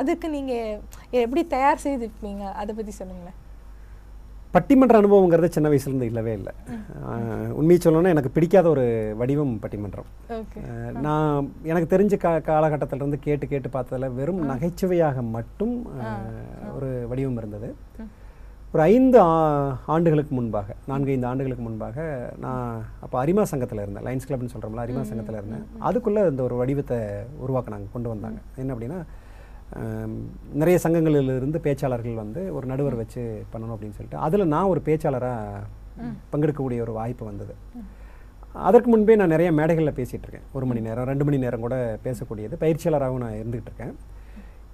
அதுக்கு நீங்கள் எப்படி தயார் செய்திருப்பீங்க, அதை பற்றி சொல்லுங்களேன். பட்டிமன்ற அனுபவங்கிறது சின்ன வயசுலேருந்து இல்லவே இல்லை. உண்மையை சொல்லணும்னா எனக்கு பிடிக்காத ஒரு வடிவம் பட்டிமன்றம். நான் எனக்கு தெரிஞ்ச காலகட்டத்திலேருந்து கேட்டு கேட்டு பார்த்ததில் வெறும் நகைச்சுவையாக மட்டும் ஒரு வடிவம் இருந்தது. ஒரு 4-5 ஆண்டுகளுக்கு முன்பாக நான் அப்போ அரிமா சங்கத்தில் இருந்தேன். லயன்ஸ் கிளப்னு சொல்கிறோம்ல, அரிமா சங்கத்தில் இருந்தேன். அதுக்குள்ளே இந்த ஒரு வடிவத்தை உருவாக்கினாங்க, கொண்டு வந்தாங்க. என்ன அப்படின்னா, நிறைய சங்கங்களிலிருந்து பேச்சாளர்கள் வந்து ஒரு நடுவர் வச்சு பண்ணணும் அப்படின்னு சொல்லிட்டு அதில் நான் ஒரு பேச்சாளராக பங்கெடுக்கக்கூடிய ஒரு வாய்ப்பு வந்தது. அதற்கு முன்பே நான் நிறைய மேடைகளில் பேசிகிட்டு இருக்கேன். 1 மணி நேரம் 2 மணி நேரம் கூட பேசக்கூடியது பயிற்சியாளராகவும் நான் இருந்துகிட்டு இருக்கேன்.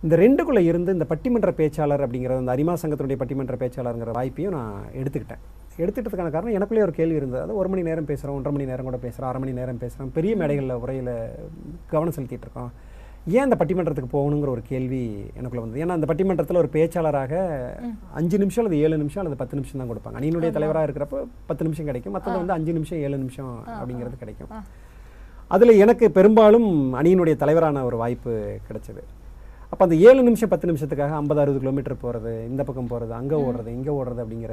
இந்த ரெண்டுக்குள்ளே இருந்து இந்த பட்டிமன்ற பேச்சாளர் அப்படிங்கிறது, அந்த அரிமா சங்கத்தினுடைய பட்டிமன்ற பேச்சாளருங்கிற வாய்ப்பையும் நான் எடுத்துக்கிட்டேன். எடுத்துக்கிட்டதுக்கான காரணம், எனக்குள்ளேயே ஒரு கேள்வி இருந்தது. அது 1 மணி நேரம் பேசுகிறோம், 1.5 மணி நேரம் கூட பேசுகிறோம், 1/2 மணி நேரம் பேசுகிறோம், பெரிய மேடைகளில் உரையில் கவனம் செலுத்திகிட்டு இருக்கோம், ஏன் அந்த பட்டிமன்றத்துக்கு போகணுங்கிற ஒரு கேள்வி எனக்குள்ளே வந்தது. ஏன்னா அந்த பட்டிமன்றத்தில் ஒரு பேச்சாளராக 5 நிமிஷம் அல்லது 7 நிமிஷம் அல்லது 10 நிமிஷம் தான் கொடுப்பாங்க. அணியினுடைய தலைவராக இருக்கிறப்போ 10 நிமிஷம் கிடைக்கும், மற்றது வந்து 5 நிமிஷம் 7 நிமிஷம் அப்படிங்கிறது கிடைக்கும். அதில் எனக்கு பெரும்பாலும் அணியினுடைய தலைவரான ஒரு வாய்ப்பு கிடைச்சது. அப்போ அந்த 7 நிமிஷம் 10 நிமிஷத்துக்காக 50-60 கிலோமீட்டர் போகிறது, இந்த பக்கம் போகிறது, அங்கே ஓடுறது, இங்கே ஓடுறது அப்படிங்கிற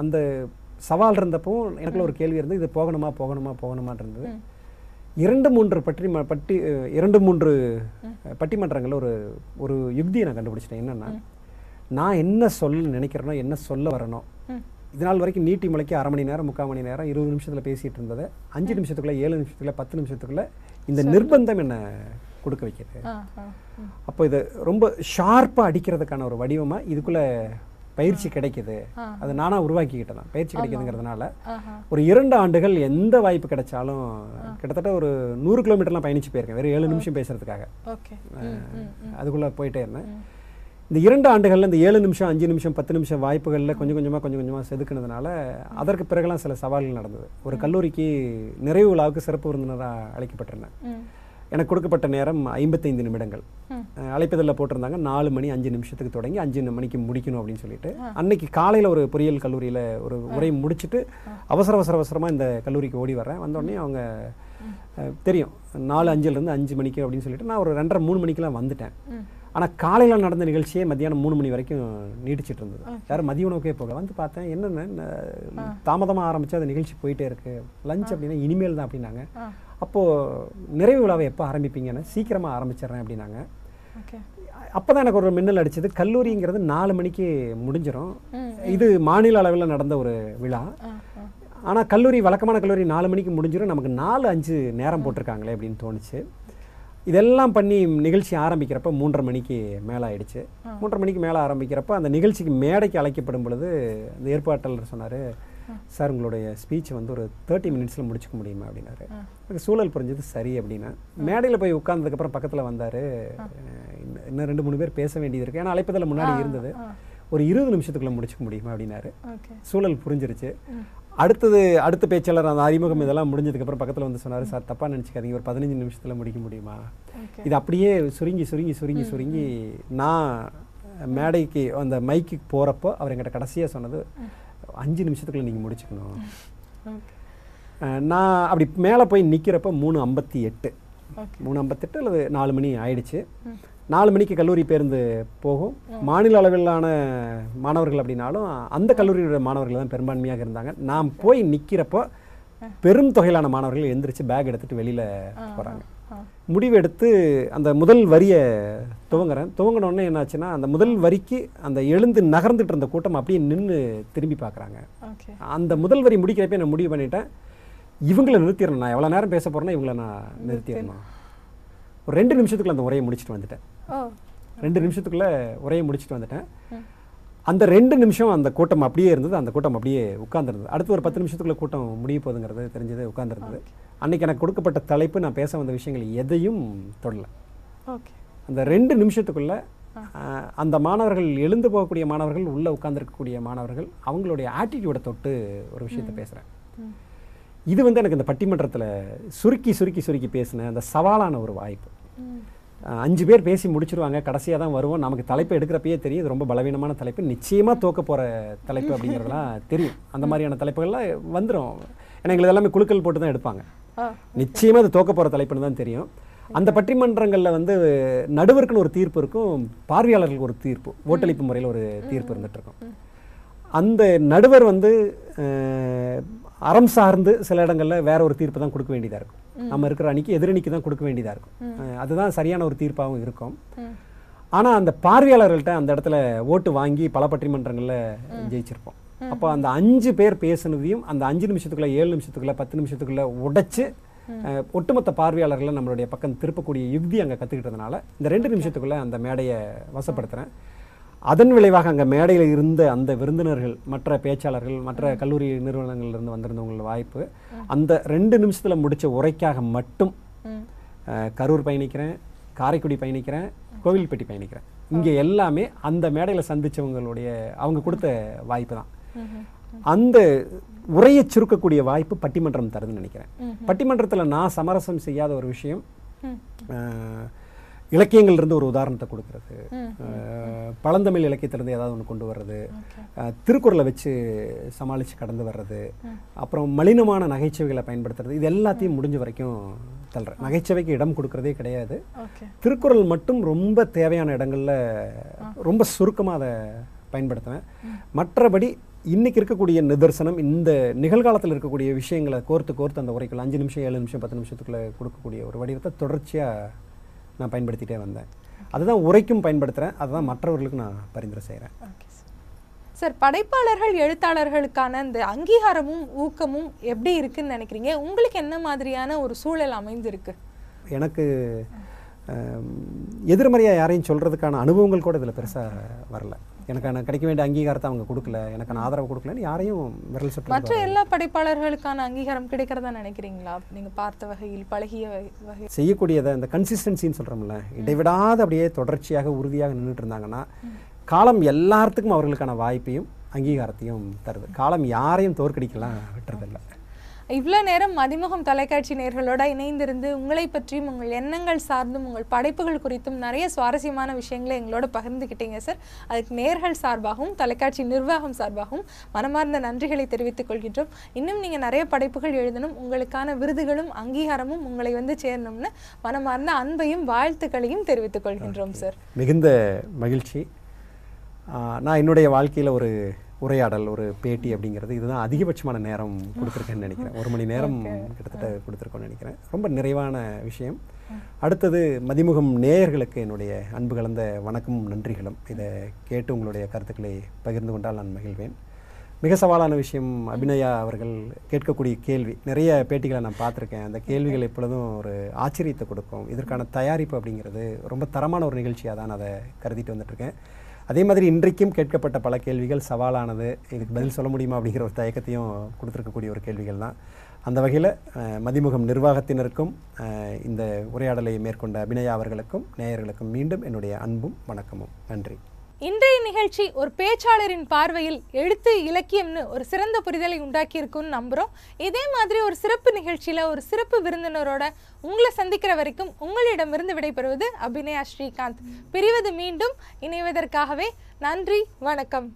அந்த சவால் இருந்தப்போ எனக்குள்ள ஒரு கேள்வி இருந்து, இது போகணுமா இருந்தது. 2-3 பட்டிமன்றங்களில் ஒரு யுக்தியை நான் கண்டுபிடிச்சிட்டேன். என்னென்னா, நான் என்ன சொல்ல நினைக்கிறேனோ, என்ன சொல்ல வரணும், இதனால் வரைக்கும் நீட்டி முளைக்கு 1/2 மணி நேரம் 20 நிமிஷத்தில் பேசிகிட்டு இருந்ததை 5 நிமிஷத்துக்குள்ளே, 7 நிமிஷத்துக்குள்ளே, 10 நிமிஷத்துக்குள்ளே இந்த நிர்பந்தம் என்னை கொடுக்க வைக்கிறது. அப்போ இதை ரொம்ப ஷார்ப்பாக அடிக்கிறதுக்கான ஒரு வடிவமாக இதுக்குள்ளே பயிற்சி கிடைக்கிது. அது நானாக உருவாக்கிக்கிட்டே தான் பயிற்சி கிடைக்கிதுங்கிறதுனால ஒரு 2 ஆண்டுகள் எந்த வாய்ப்பு கிடைச்சாலும் கிட்டத்தட்ட ஒரு 100 கிலோமீட்டர்லாம் பயணிச்சு போயிருக்கேன், வெறும் 7 நிமிஷம் பேசுகிறதுக்காக. அதுக்குள்ளே போயிட்டே இருந்தேன். இந்த 2 ஆண்டுகளில் இந்த 7 நிமிஷம் 5 நிமிஷம் 10 நிமிஷம் வாய்ப்புகளில் கொஞ்சம் கொஞ்சமாக செதுக்கினதுனால அதற்கு பிறகுலாம் சில சவால்கள் நடந்தது. ஒரு கல்லூரிக்கு நிறைவு விழாவுக்கு சிறப்பு விருந்தினராக அழைக்கப்பட்டிருந்தேன். எனக்கு கொடுக்கப்பட்ட நேரம் 55 நிமிடங்கள். அழைப்பதில் போட்டிருந்தாங்க 4 மணி 5 நிமிஷத்துக்கு தொடங்கி 5 மணிக்கு முடிக்கணும் அப்படின்னு சொல்லிட்டு. அன்னைக்கு காலையில் ஒரு பொறியியல் கல்லூரியில் ஒரு உரை முடிச்சுட்டு அவசரமாக இந்த கல்லூரிக்கு ஓடி வரேன். வந்தோடனே அவங்க தெரியும் 4-5லேருந்து 5 மணிக்கு அப்படின்னு சொல்லிட்டு நான் ஒரு 2:30-3 மணிக்கெலாம் வந்துட்டேன். ஆனால் காலையில் நடந்த நிகழ்ச்சியே மத்தியானம் 3 மணி வரைக்கும் நீடிச்சிட்டு இருந்தது. யாரும் மதிய உணவுக்கே போகல. வந்து பார்த்தேன், என்னென்ன தாமதமாக ஆரம்பித்தா அது நிகழ்ச்சி போயிட்டே இருக்குது. லஞ்ச் அப்படின்னா இனிமேல் தான் அப்படின்னாங்க. அப்போது நிறைவு விழாவை எப்போ ஆரம்பிப்பீங்கன்னு, சீக்கிரமாக ஆரம்பிச்சிட்றேன் அப்படின்னாங்க. அப்போ தான் எனக்கு ஒரு மின்னல் அடிச்சது. கல்லூரிங்கிறது 4 மணிக்கு முடிஞ்சிடும். இது மாநில அளவில் நடந்த ஒரு விழா. ஆனால் கல்லூரி, வழக்கமான கல்லூரி 4 மணிக்கு முடிஞ்சிடும், நமக்கு 4-5 நேரம் போட்டிருக்காங்களே அப்படின்னு தோணுச்சு. இதெல்லாம் பண்ணி நிகழ்ச்சி ஆரம்பிக்கிறப்ப 3:30 மணிக்கு மேலே ஆயிடுச்சு. 3:30 மணிக்கு மேலே ஆரம்பிக்கிறப்ப அந்த நிகழ்ச்சிக்கு மேடைக்கு அழைக்கப்படும் பொழுது அந்த ஏற்பாட்டாளர் சொன்னார், சார் உங்களுடைய ஸ்பீச் வந்து ஒரு 30 மினிட்ஸில் முடிச்சுக்க முடியுமா அப்படின்னாரு. எனக்கு சூழல் புரிஞ்சது சரி அப்படின்னா. மேடையில் போய் உட்கார்ந்ததுக்கப்புறம் பக்கத்தில் வந்தார், இன்னும் 2-3 பேர் பேச வேண்டியது இருக்குது, ஏன்னா அழைப்பதில் முன்னாடி இருந்தது, ஒரு 20 நிமிஷத்துக்குள்ளே முடிச்சுக்க முடியுமா அப்படின்னாரு. சூழல் புரிஞ்சிருச்சு. அடுத்த பேச்சாளர் அந்த அறிமுகம் இதெல்லாம் முடிஞ்சதுக்கப்புறம் பக்கத்தில் வந்து சொன்னார், சார் தப்பாக நினச்சிக்காதீங்க, ஒரு 15 நிமிஷத்தில் முடிக்க முடியுமா. இது அப்படியே சுருங்கி நான் மேடைக்கு அந்த மைக்கு போகிறப்போ அவர் என்கிட்ட கடைசியாக சொன்னது, 5 நிமிஷத்துக்குள்ளே நீங்கள் முடிச்சுக்கணும். நான் அப்படி மேலே போய் நிற்கிறப்போ 3:58 அல்லது 4 மணி ஆயிடுச்சு. 4 மணிக்கு கல்லூரி பேருந்து போகும். மாநில அளவிலான மாணவர்கள் அப்படின்னாலும் அந்த கல்லூரியோட மாணவர்கள் தான் பெரும்பான்மையாக இருந்தாங்க. நான் போய் நிற்கிறப்போ பெரும் தொகையிலான மாணவர்கள் எழுந்திரிச்சு பேக் எடுத்துகிட்டு வெளியில் போகிறாங்க. முடிவு எடுத்து அந்த முதல் வரியை துவங்கினோடனே என்னாச்சுன்னா, அந்த முதல் வரிக்கு அந்த எழுந்து நகர்ந்துட்டு இருந்த கூட்டம் அப்படியே நின்று திரும்பி பார்க்குறாங்க. அந்த முதல் வரி முடிக்கிறப்ப நான் முடிவு பண்ணிட்டேன், இவங்களை நிறுத்திடணும். நான் எவ்வளோ நேரம் பேச போகிறேன்னா இவங்களை நான் நிறுத்திடணும். ஒரு 2 நிமிஷத்துக்குள்ளே அந்த உரையை முடிச்சுட்டு வந்துட்டேன். 2 நிமிஷத்துக்குள்ளே உரையை முடிச்சுட்டு வந்துட்டேன். அந்த 2 நிமிஷம் அந்த கூட்டம் அப்படியே இருந்தது. அந்த கூட்டம் அப்படியே உட்கார்ந்துருந்தது. அடுத்து ஒரு 10 நிமிஷத்துக்குள்ளே கூட்டம் முடிய போகுதுங்கிறது தெரிஞ்சது, உட்கார்ந்துருந்தது. அன்றைக்கி எனக்கு கொடுக்கப்பட்ட தலைப்பு, நான் பேச வந்த விஷயங்கள் எதையும் தொடலை. அந்த 2 நிமிஷத்துக்குள்ளே அந்த மாணவர்கள், எழுந்து போகக்கூடிய மாணவர்கள், உள்ளே உட்கார்ந்துருக்கக்கூடிய மாணவர்கள், அவங்களுடைய ஆட்டிடியூடை தொட்டு ஒரு விஷயத்தை பேசுகிறேன். இது வந்து எனக்கு இந்த பட்டிமன்றத்தில் சுருக்கி பேசின அந்த சவாலான ஒரு வாய்ப்பு. 5 பேர் பேசி முடிச்சிருவாங்க, கடைசியாக தான் வருவோம். நமக்கு தலைப்பு எடுக்கிறப்பயே தெரியும், இது ரொம்ப பலவீனமான தலைப்பு, நிச்சயமாக தோக்க போகிற தலைப்பு அப்படிங்கிறதுலாம் தெரியும். அந்த மாதிரியான தலைப்புகள்லாம் வந்துடும். ஏன்னா எங்களுக்கு எல்லாமே குழுக்கள் போட்டு தான் எடுப்பாங்க. நிச்சயமாக அது தோக்க போகிற தலைப்புன்னு தான் தெரியும். அந்த பட்டிமன்றங்களில் வந்து நடுவருக்குன்னு ஒரு தீர்ப்பு இருக்கும், பார்வையாளர்களுக்கு ஒரு தீர்ப்பு, ஓட்டளிப்பு முறையில் ஒரு தீர்ப்பு இருந்துகிட்ருக்கும். அந்த நடுவர் வந்து அறம் சார்ந்து சில இடங்களில் வேற ஒரு தீர்ப்பு தான் கொடுக்க வேண்டியதாக இருக்கும். நம்ம இருக்கிற அணிக்கு எதிரணிக்கு தான் கொடுக்க வேண்டியதாக இருக்கும். அதுதான் சரியான ஒரு தீர்ப்பாகவும் இருக்கும். ஆனால் அந்த பார்வையாளர்கள்ட்ட அந்த இடத்துல ஓட்டு வாங்கி பல பட்டிமன்றங்களில் ஜெயிச்சிருப்போம். அப்போ அந்த 5 பேர் பேசுனதையும் அந்த 5 நிமிஷத்துக்குள்ளே 7 நிமிஷத்துக்குள்ளே 10 நிமிஷத்துக்குள்ளே உடைச்சு ஒட்டுமொத்த பார்வையாளர்களை நம்மளுடைய பக்கம் திருப்பக்கூடிய யுக்தி அங்கே கற்றுக்கிட்டதுனால இந்த 2 நிமிஷத்துக்குள்ளே அந்த மேடையை வசப்படுத்துகிறேன். அதன் விளைவாக அங்கே மேடையில் இருந்த அந்த விருந்தினர்கள், மற்ற பேச்சாளர்கள், மற்ற கல்லூரி நிறுவனங்கள்லேருந்து வந்திருந்தவங்களோட வாய்ப்பு அந்த 2 நிமிஷத்தில் முடித்த உரைக்காக மட்டும் கரூர் பயணிக்கிறேன், காரைக்குடி பயணிக்கிறேன், கோவில்பட்டி பயணிக்கிறேன், இங்கே எல்லாமே அந்த மேடையில் சந்தித்தவங்களுடைய அவங்க கொடுத்த வாய்ப்பு தான். அந்த உரையை சுருக்கக்கூடிய வாய்ப்பு பட்டிமன்றம் தருதுன்னு நினைக்கிறேன். பட்டிமன்றத்தில் நான் சமரசம் செய்யாத ஒரு விஷயம் இலக்கியங்கள்லேருந்து ஒரு உதாரணத்தை கொடுக்கறது, பழந்தமிழ் இலக்கியத்திலேருந்து ஏதாவது ஒன்று கொண்டு வர்றது, திருக்குறளை வச்சு சமாளித்து கடந்து வர்றது, அப்புறம் மலினமான நகைச்சுவைகளை பயன்படுத்துறது, இது எல்லாத்தையும் முடிஞ்ச வரைக்கும் தள்ளுறேன். நகைச்சுவைக்கு இடம் கொடுக்கறதே கிடையாது. திருக்குறள் மட்டும் ரொம்ப தேவையான இடங்களில் ரொம்ப சுருக்கமாக அதை பயன்படுத்துவேன். மற்றபடி இன்றைக்கி இருக்கக்கூடிய நிதர்சனம் இந்த நிகழ்காலத்தில் இருக்கக்கூடிய விஷயங்களை கோர்த்து கோர்த்து அந்த உரைக்குள்ள 5 நிமிஷம் 7 நிமிஷம் 10 நிமிஷத்துக்குள்ளே கொடுக்கக்கூடிய ஒரு வடிவத்தை தொடர்ச்சியாக நான் பயன்படுத்திகிட்டே வந்தேன். அதுதான் உரைக்கும் பயன்படுத்துகிறேன். அதுதான் மற்றவர்களுக்கு நான் பரிந்துரை செய்கிறேன். சார், படைப்பாளர்கள் எழுத்தாளர்களுக்கான இந்த அங்கீகாரமும் ஊக்கமும் எப்படி இருக்குன்னு நினைக்கிறீங்க? உங்களுக்கு என்ன மாதிரியான ஒரு சூழல் அமைந்திருக்கு? எனக்கு எதிர்மறையாக யாரையும் சொல்கிறதுக்கான அனுபவங்கள் கூட இதில் பெருசாக வரல. எனக்கான கிடைக்க வேண்டிய அங்கீகாரத்தை அவங்க கொடுக்கல, எனக்கான ஆதரவு கொடுக்கலன்னு யாரையும் விரல் சுற்ற. மற்ற எல்லா படைப்பாளர்களுக்கான அங்கீகாரம் கிடைக்கிறதா நினைக்கிறீங்களா? நீங்கள் பார்த்த வகையில், பழகிய வகை, செய்யக்கூடியதை இந்த கன்சிஸ்டன்சின்னு சொல்கிறோம்ல, இடைவிடாத அப்படியே தொடர்ச்சியாக உறுதியாக நின்றுட்டு இருந்தாங்கன்னா காலம் எல்லாத்துக்கும் அவர்களுக்கான வாய்ப்பையும் அங்கீகாரத்தையும் தருது. காலம் யாரையும் தோற்கடிக்கலாம் விட்டுறதில்லை. இவ்வளோ நேரம் மதிமுகம் தொலைக்காட்சி நேயர்களோடு இணைந்திருந்து உங்களை பற்றியும் உங்கள் எண்ணங்கள் சார்ந்தும் உங்கள் படைப்புகள் குறித்தும் நிறைய சுவாரஸ்யமான விஷயங்களை எங்களோட பகிர்ந்துக்கிட்டீங்க சார். அதுக்கு நேயர்கள் சார்பாகவும் தொலைக்காட்சி நிர்வாகம் சார்பாகவும் மனமார்ந்த நன்றிகளை தெரிவித்துக் கொள்கின்றோம். இன்னும் நீங்கள் நிறைய படைப்புகள் எழுதணும், உங்களுக்கான விருதுகளும் அங்கீகாரமும் உங்களை வந்து சேரணும்னு மனமார்ந்த அன்பையும் வாழ்த்துக்களையும் தெரிவித்துக் கொள்கின்றோம் சார். மிகுந்த மகிழ்ச்சி. நான் என்னுடைய வாழ்க்கையில் ஒரு உரையாடல், ஒரு பேட்டி அப்படிங்கிறது இதுதான் அதிகபட்சமான நேரம் கொடுத்துருக்கேன்னு நினைக்கிறேன். 1 மணி நேரம் கிட்டத்தட்ட கொடுத்துருக்கோன்னு நினைக்கிறேன். ரொம்ப நிறைவான விஷயம். அடுத்தது மதிமுகம் நேயர்களுக்கு என்னுடைய அன்பு கலந்த வணக்கமும் நன்றிகளும். இதை கேட்டு உங்களுடைய கருத்துக்களை பகிர்ந்து கொண்டால் நான் மகிழ்வேன். மிக சவாலான விஷயம் அபிநயா அவர்கள் கேட்கக்கூடிய கேள்வி. நிறைய பேட்டிகளை நான் பார்த்துருக்கேன். அந்த கேள்விகள் எப்பொழுதும் ஒரு ஆச்சரியத்தை கொடுக்கும். இதற்கான தயாரிப்பு அப்படிங்கிறது ரொம்ப தரமான ஒரு நிகழ்ச்சியாக தான் அதை கருதிட்டு வந்துட்டுருக்கேன். அதே மாதிரி இன்றைக்கும் கேட்கப்பட்ட பல கேள்விகள் சவாலானது. இதுக்கு பதில் சொல்ல முடியுமா அப்படிங்கிற ஒரு தயக்கத்தையும் கொடுத்துருக்கக்கூடிய ஒரு கேள்விகள் தான். அந்த வகையில் மதிமுகம் நிர்வாகத்தினருக்கும் இந்த உரையாடலை மேற்கொண்ட அபிநயா அவர்களுக்கும் நேயர்களுக்கும் மீண்டும் என்னுடைய அன்பும் வணக்கமும். நன்றி. இன்றைய நிகழ்ச்சி ஒரு பேச்சாளரின் பார்வையில் எழுத்து இலக்கியம்னு ஒரு சிறந்த புரிதலை உண்டாக்கி இருக்குன்னு நம்புகிறோம். இதே மாதிரி ஒரு சிறப்பு நிகழ்ச்சியில் ஒரு சிறப்பு விருந்தினரோட உங்களை சந்திக்கிற வரைக்கும் உங்களிடமிருந்து விடைபெறுவது அபிநயா ஸ்ரீகாந்த். பிரிவது மீண்டும் இணைவதற்காகவே நன்றி, வணக்கம்.